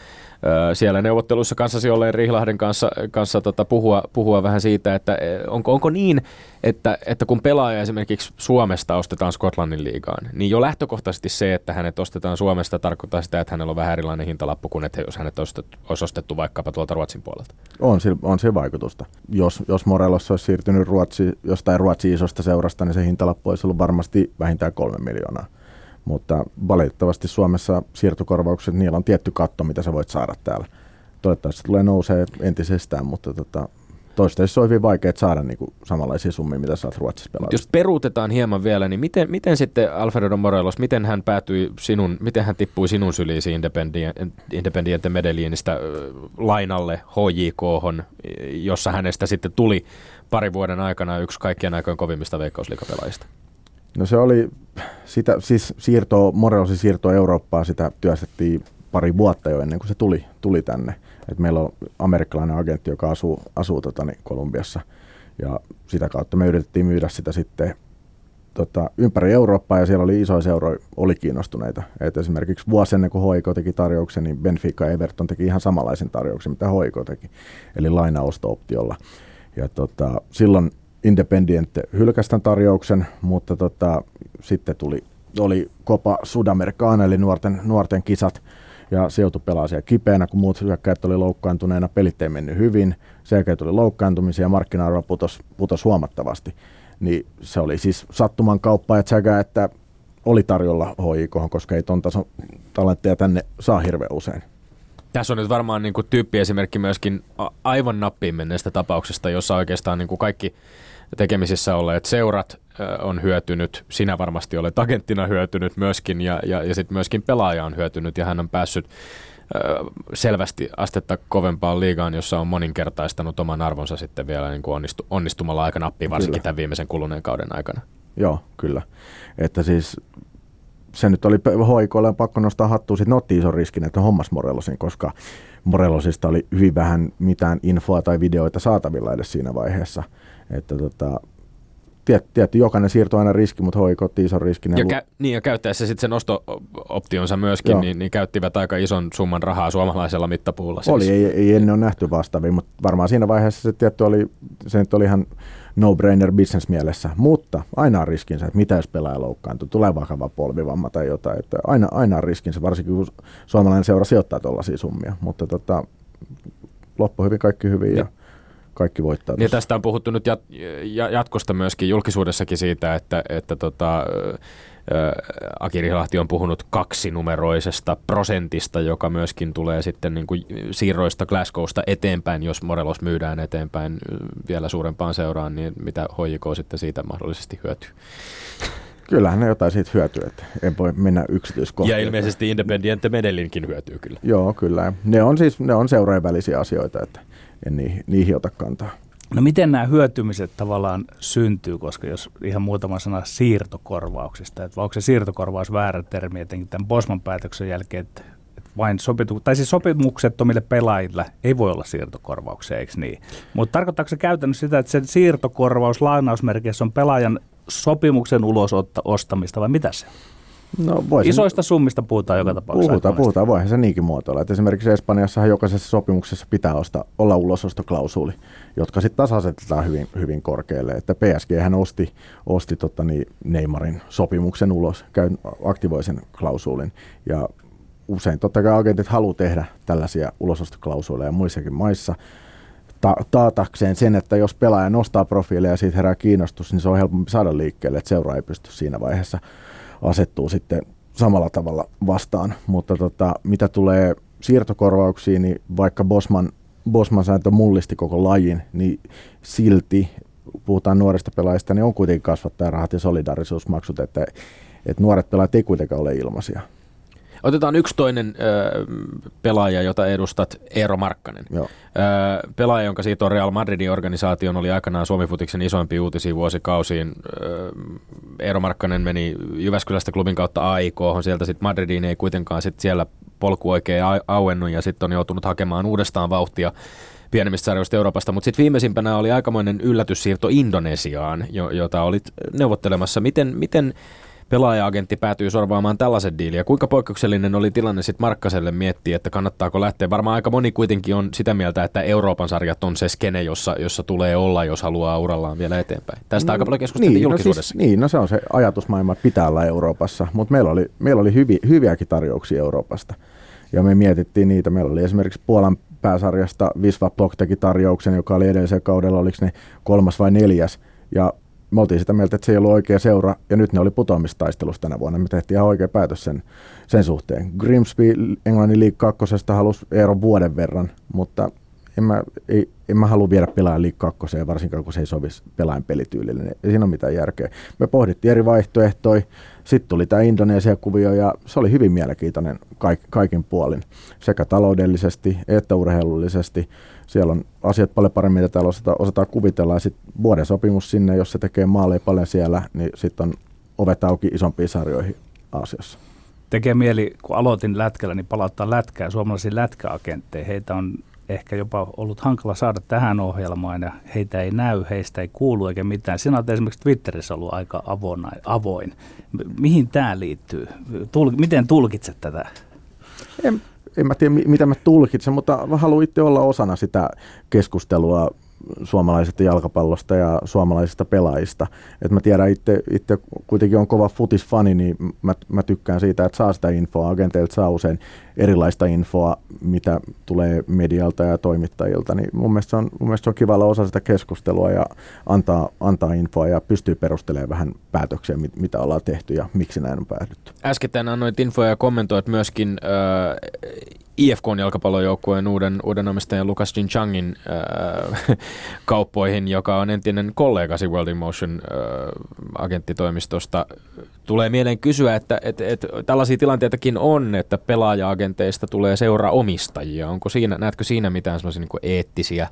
siellä neuvotteluissa kanssasi olleen Rihlahden kanssa puhua vähän siitä, että onko niin, että kun pelaaja esimerkiksi Suomesta ostetaan Skotlannin liigaan, niin jo lähtökohtaisesti se, että hänet ostetaan Suomesta, tarkoittaa sitä, että hänellä on vähän erilainen hintalappu kuin että jos hänet olisi ostettu vaikkapa tuolta Ruotsin puolelta. On se vaikutusta. Jos Morelos olisi siirtynyt jostain Ruotsin isosta seurasta, niin se hintalappu olisi ollut varmasti vähintään 3 miljoonaa. Mutta valitettavasti Suomessa siirtokorvaukset, niillä on tietty katto, mitä sä voit saada täällä. Toivottavasti se tulee nousee entisestään, mutta toistaiseksi on hyvin vaikea saada niin samanlaisia summia, mitä saat Ruotsissa pelaajista. Jos peruutetaan hieman vielä, niin miten sitten Alfredo Morelos, miten hän tippui sinun syliisi Independiente Medellinistä lainalle HJK:hon, jossa hänestä sitten tuli pari vuoden aikana yksi kaikkien aikojen kovimmista veikkausliigapelaajista? No se oli, Morelosin siirtoa Eurooppaan, sitä työstettiin pari vuotta jo ennen kuin se tuli tänne. Et meillä on amerikkalainen agentti, joka asuu Kolumbiassa, ja sitä kautta me yritettiin myydä sitä sitten ympäri Eurooppaa, ja siellä oli isoja seuroja, oli kiinnostuneita. Et esimerkiksi vuosi ennen kuin HJK teki tarjouksen, niin Benfica ja Everton teki ihan samanlaisen tarjouksen, mitä HJK teki, eli lainaosto-optiolla. Ja silloin Independiente hylkäsi tämän tarjouksen, mutta sitten oli Copa Sudamericana, eli nuorten kisat, ja se joutui pelaamaan siellä kipeänä, kun muut hyökkäät oli loukkaantuneena, pelit ei mennyt hyvin, sen jälkeen tuli loukkaantumisia ja markkina-arvo putosi huomattavasti. Niin se oli siis sattuman kauppa ja tsägä, että oli tarjolla HJK:hon, koska ei ton tason talentteja tänne saa hirveän usein. Tässä on nyt varmaan niin kuin tyyppiesimerkki myöskin aivan nappiin menneestä tapauksesta, jossa oikeastaan niin kuin kaikki tekemisissä olleet seurat on hyötynyt, sinä varmasti olet agenttina hyötynyt myöskin ja sitten myöskin pelaaja on hyötynyt ja hän on päässyt selvästi astetta kovempaan liigaan, jossa on moninkertaistanut oman arvonsa sitten vielä niin kuin onnistumalla aika nappiin, varsinkin kyllä. Tämän viimeisen kuluneen kauden aikana. Joo, kyllä. Että siis se nyt oli HJK:lle pakko nostaa hattua, sitten ne otti ison riskin, että hommas Morelosin, koska Morelosista oli hyvin vähän mitään infoa tai videoita saatavilla edes siinä vaiheessa. Että tietty jokainen siirto aina riski, mutta HJK otti ison riskin. Ja käyttäessä sitten sen osto-optionsa myöskin, niin käyttivät aika ison summan rahaa suomalaisella mittapuulla. Siis. Ei ennen ole nähty vastaavia, mutta varmaan siinä vaiheessa se nyt oli ihan no-brainer business mielessä, mutta aina on riskinsä, että mitä jos pelaaja loukkaantuu, tulee vakava polvivamma tai jotain, että aina on riskinsä, varsinkin kun suomalainen seura sijoittaa tuollaisia summia, mutta loppu hyvin, kaikki hyvin ja kaikki voittaa. Ja tästä on puhuttu nyt jatkosta myöskin julkisuudessakin siitä, että Aki Rihlahti on puhunut 2-numeroisesta prosentista, joka myöskin tulee sitten niin kuin siirroista Glasgowsta eteenpäin, jos Morelos myydään eteenpäin vielä suurempaan seuraan, niin mitä HJK sitten siitä mahdollisesti hyötyy? Kyllähän ne jotain siitä hyötyy, että en voi mennä yksityiskohtiin. Ja ilmeisesti Independiente Medellinkin hyötyy kyllä. Joo, kyllä. Ne on seurojen välisiä asioita, että en niihin ota kantaa. No miten nämä hyötymiset tavallaan syntyy, koska jos ihan muutama sana siirtokorvauksista, että onko se siirtokorvaus väärä termi jotenkin tämän Bosman päätöksen jälkeen, että vain sopimuksettomille pelaajille ei voi olla siirtokorvauksia, eikö niin? Mutta tarkoittaako se käytännössä sitä, että sen siirtokorvaus lainausmerkeissä on pelaajan sopimuksen ulos ostamista vai mitä se? No, isoista summista puhutaan joka tapauksessa. Puhutaan, voihan se niinkin muotoilla. Et esimerkiksi Espanjassahan jokaisessa sopimuksessa pitää olla ulosostoklausuuli, jotka sitten taas asetetaan hyvin, hyvin korkealle. Että PSGhän osti Neymarin sopimuksen ulos, aktivoi sen klausuulin. Ja usein totta kai agentit haluaa tehdä tällaisia ulosostoklausuuleja muissakin maissa taatakseen sen, että jos pelaaja nostaa profiileja ja siitä herää kiinnostus, niin se on helpompi saada liikkeelle, että seura ei pysty siinä vaiheessa asettuu sitten samalla tavalla vastaan, mutta mitä tulee siirtokorvauksiin, niin vaikka Bosman sääntö mullisti koko lajin, niin silti, puhutaan nuorista pelaajista, niin on kuitenkin kasvattajarahat ja solidaarisuusmaksut, että nuoret pelaajat ei kuitenkaan ole ilmaisia. Otetaan yksi toinen pelaaja, jota edustat, Eero Markkanen. Pelaaja, jonka siitä on Real Madridin organisaation, oli aikanaan Suomi-futiksen isoimpi uutisia vuosikausiin. Eero Markkanen meni Jyväskylästä klubin kautta AIK:hon, sieltä sitten Madridiin ei kuitenkaan sit siellä polku oikein auennut ja sitten on joutunut hakemaan uudestaan vauhtia pienemmistä sarjoista Euroopasta, mutta sitten viimeisimpänä oli aikamoinen yllätyssiirto Indonesiaan, jota olit neuvottelemassa. Miten pelaaja-agentti päätyy sorvaamaan tällaisen diilin ja kuinka poikkeuksellinen oli tilanne sitten Markkaselle miettiä, että kannattaako lähteä? Varmaan aika moni kuitenkin on sitä mieltä, että Euroopan sarjat on se skene, jossa tulee olla, jos haluaa urallaan vielä eteenpäin. Tästä aika paljon keskusteltiin julkisuudessa. Se on se ajatusmaailma, että pitää olla Euroopassa, mutta meillä oli hyviäkin tarjouksia Euroopasta ja me mietittiin niitä. Meillä oli esimerkiksi Puolan pääsarjasta Wisła Płock teki tarjouksen, joka oli edellisellä kaudella, oliko ne 3. vai 4. Ja me oltiin sitä mieltä, että se ei ollut oikea seura, ja nyt ne oli putoamistaistelussa tänä vuonna. Me tehtiin ihan oikea päätös sen suhteen. Grimsby Englannin League 2:sta halusi Eero vuoden verran, mutta en mä halua viedä pelaajan League 2:een, varsinkaan kun se ei sovi pelaajan pelityylille. Ei siinä ole mitään järkeä. Me pohdittiin eri vaihtoehtoja. Sitten tuli tämä Indonesia-kuvio, ja se oli hyvin mielenkiintoinen kaikin puolin, sekä taloudellisesti että urheilullisesti. Siellä on asiat paljon paremmin, mitä täällä osataan kuvitella. Ja sitten vuoden sopimus sinne, jos se tekee maaleja paljon siellä, niin sitten on ovet auki isompiin sarjoihin Aasiassa. Tekee mieli, kun aloitin lätkällä, niin palauttaa lätkää suomalaisiin lätkäagentteihin. Heitä on ehkä jopa ollut hankala saada tähän ohjelmaan, ja heitä ei näy, heistä ei kuulu eikä mitään. Sinä olet esimerkiksi Twitterissä ollut aika avoin. Mihin tämä liittyy? Miten tulkitset tätä? En mä tiedä, mitä mä tulkitsen, mutta haluan itse olla osana sitä keskustelua suomalaisesta jalkapallosta ja suomalaisista pelaajista. Et mä tiedän, itse kuitenkin on kova futisfani, niin mä tykkään siitä, että saa sitä infoa. Agenteilta saa usein erilaista infoa, mitä tulee medialta ja toimittajilta. Niin mun mielestä se on kiva olla osa sitä keskustelua ja antaa infoa ja pystyy perustelemaan vähän päätöksiä, mitä ollaan tehty ja miksi näin on päädytty. Äskettäin annoit infoja ja kommentoit myöskin IFK:n jalkapallojoukkueen uuden omistajan Lukas Jin Changin kauppoihin, joka on entinen kollegasi World in Motion agenttitoimistosta. Tulee mieleen kysyä, että tällaisia tilanteitakin on, että pelaaja-agenteista tulee seuraomistajia. Näetkö siinä mitään sellaisia niin kuin eettisiä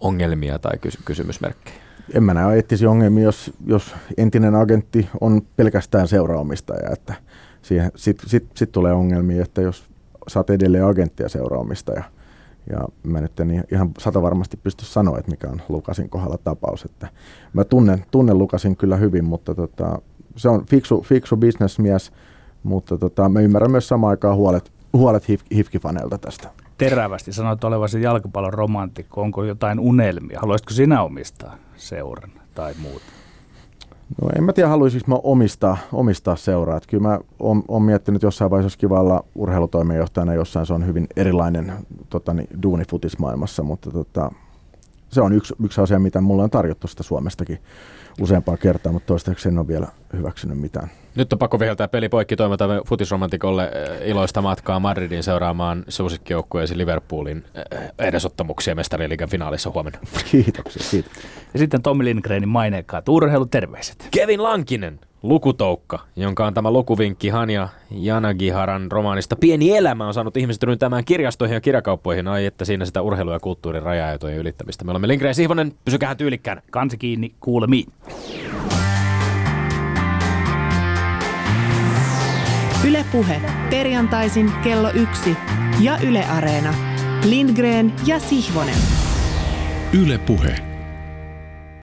ongelmia tai kysymysmerkkejä? En mä näe eettisiä ongelmia, jos entinen agentti on pelkästään seuraomistaja. Sitten tulee ongelmia, että jos saat edelleen agenttia seuraomistaja. Ja mä nyt en ihan satavarmasti pysty sanoa, että mikä on Lukasin kohdalla tapaus. Että mä tunnen Lukasin kyllä hyvin, mutta se on fiksu bisnesmies, mutta mä ymmärrän myös samaan aikaan huolet HIFK-faneilta tästä. Terävästi sanoit olevasi jalkapallon romantikko. Onko jotain unelmia? Haluaisitko sinä omistaa seuran tai muuta? No en mä tiedä, haluaisinko mä omistaa seuraa. Et kyllä mä oon miettinyt jossain vaiheessa kiva olla urheilutoimenjohtajana jossain. Se on hyvin erilainen duunifutismaailmassa, mutta se on yksi asia, mitä mulla on tarjottu sitä Suomestakin useampaa kertaa, mutta toistaiseksi en ole vielä hyväksynyt mitään. Nyt on pakko viheltää peli poikki. Toivotamme futisromantikolle iloista matkaa Madridin seuraamaan suosikkijoukkueesi Liverpoolin edesottamuksia mestariliigan finaalissa huomenna. Kiitoksia, kiitos. Ja sitten Tommi Lindgrenin maineikkaat urheiluterveiset. Kevin Lankinen, lukutoukka, jonka on tämä lukuvinkki Hanja Janagiharan romaanista Pieni elämä, on saanut ihmiset ryntämään kirjastoihin ja kirjakauppoihin. Ai että siinä sitä urheilu- ja kulttuurin raja-aitojen ylittämistä. Me olemme Lindgren Sihvonen, pysykää tyylikkään. Kansi kiinni, kuulemiin. Yle Puhe. Perjantaisin kello 1 ja Yle Areena. Lindgren ja Sihvonen. Yle Puhe.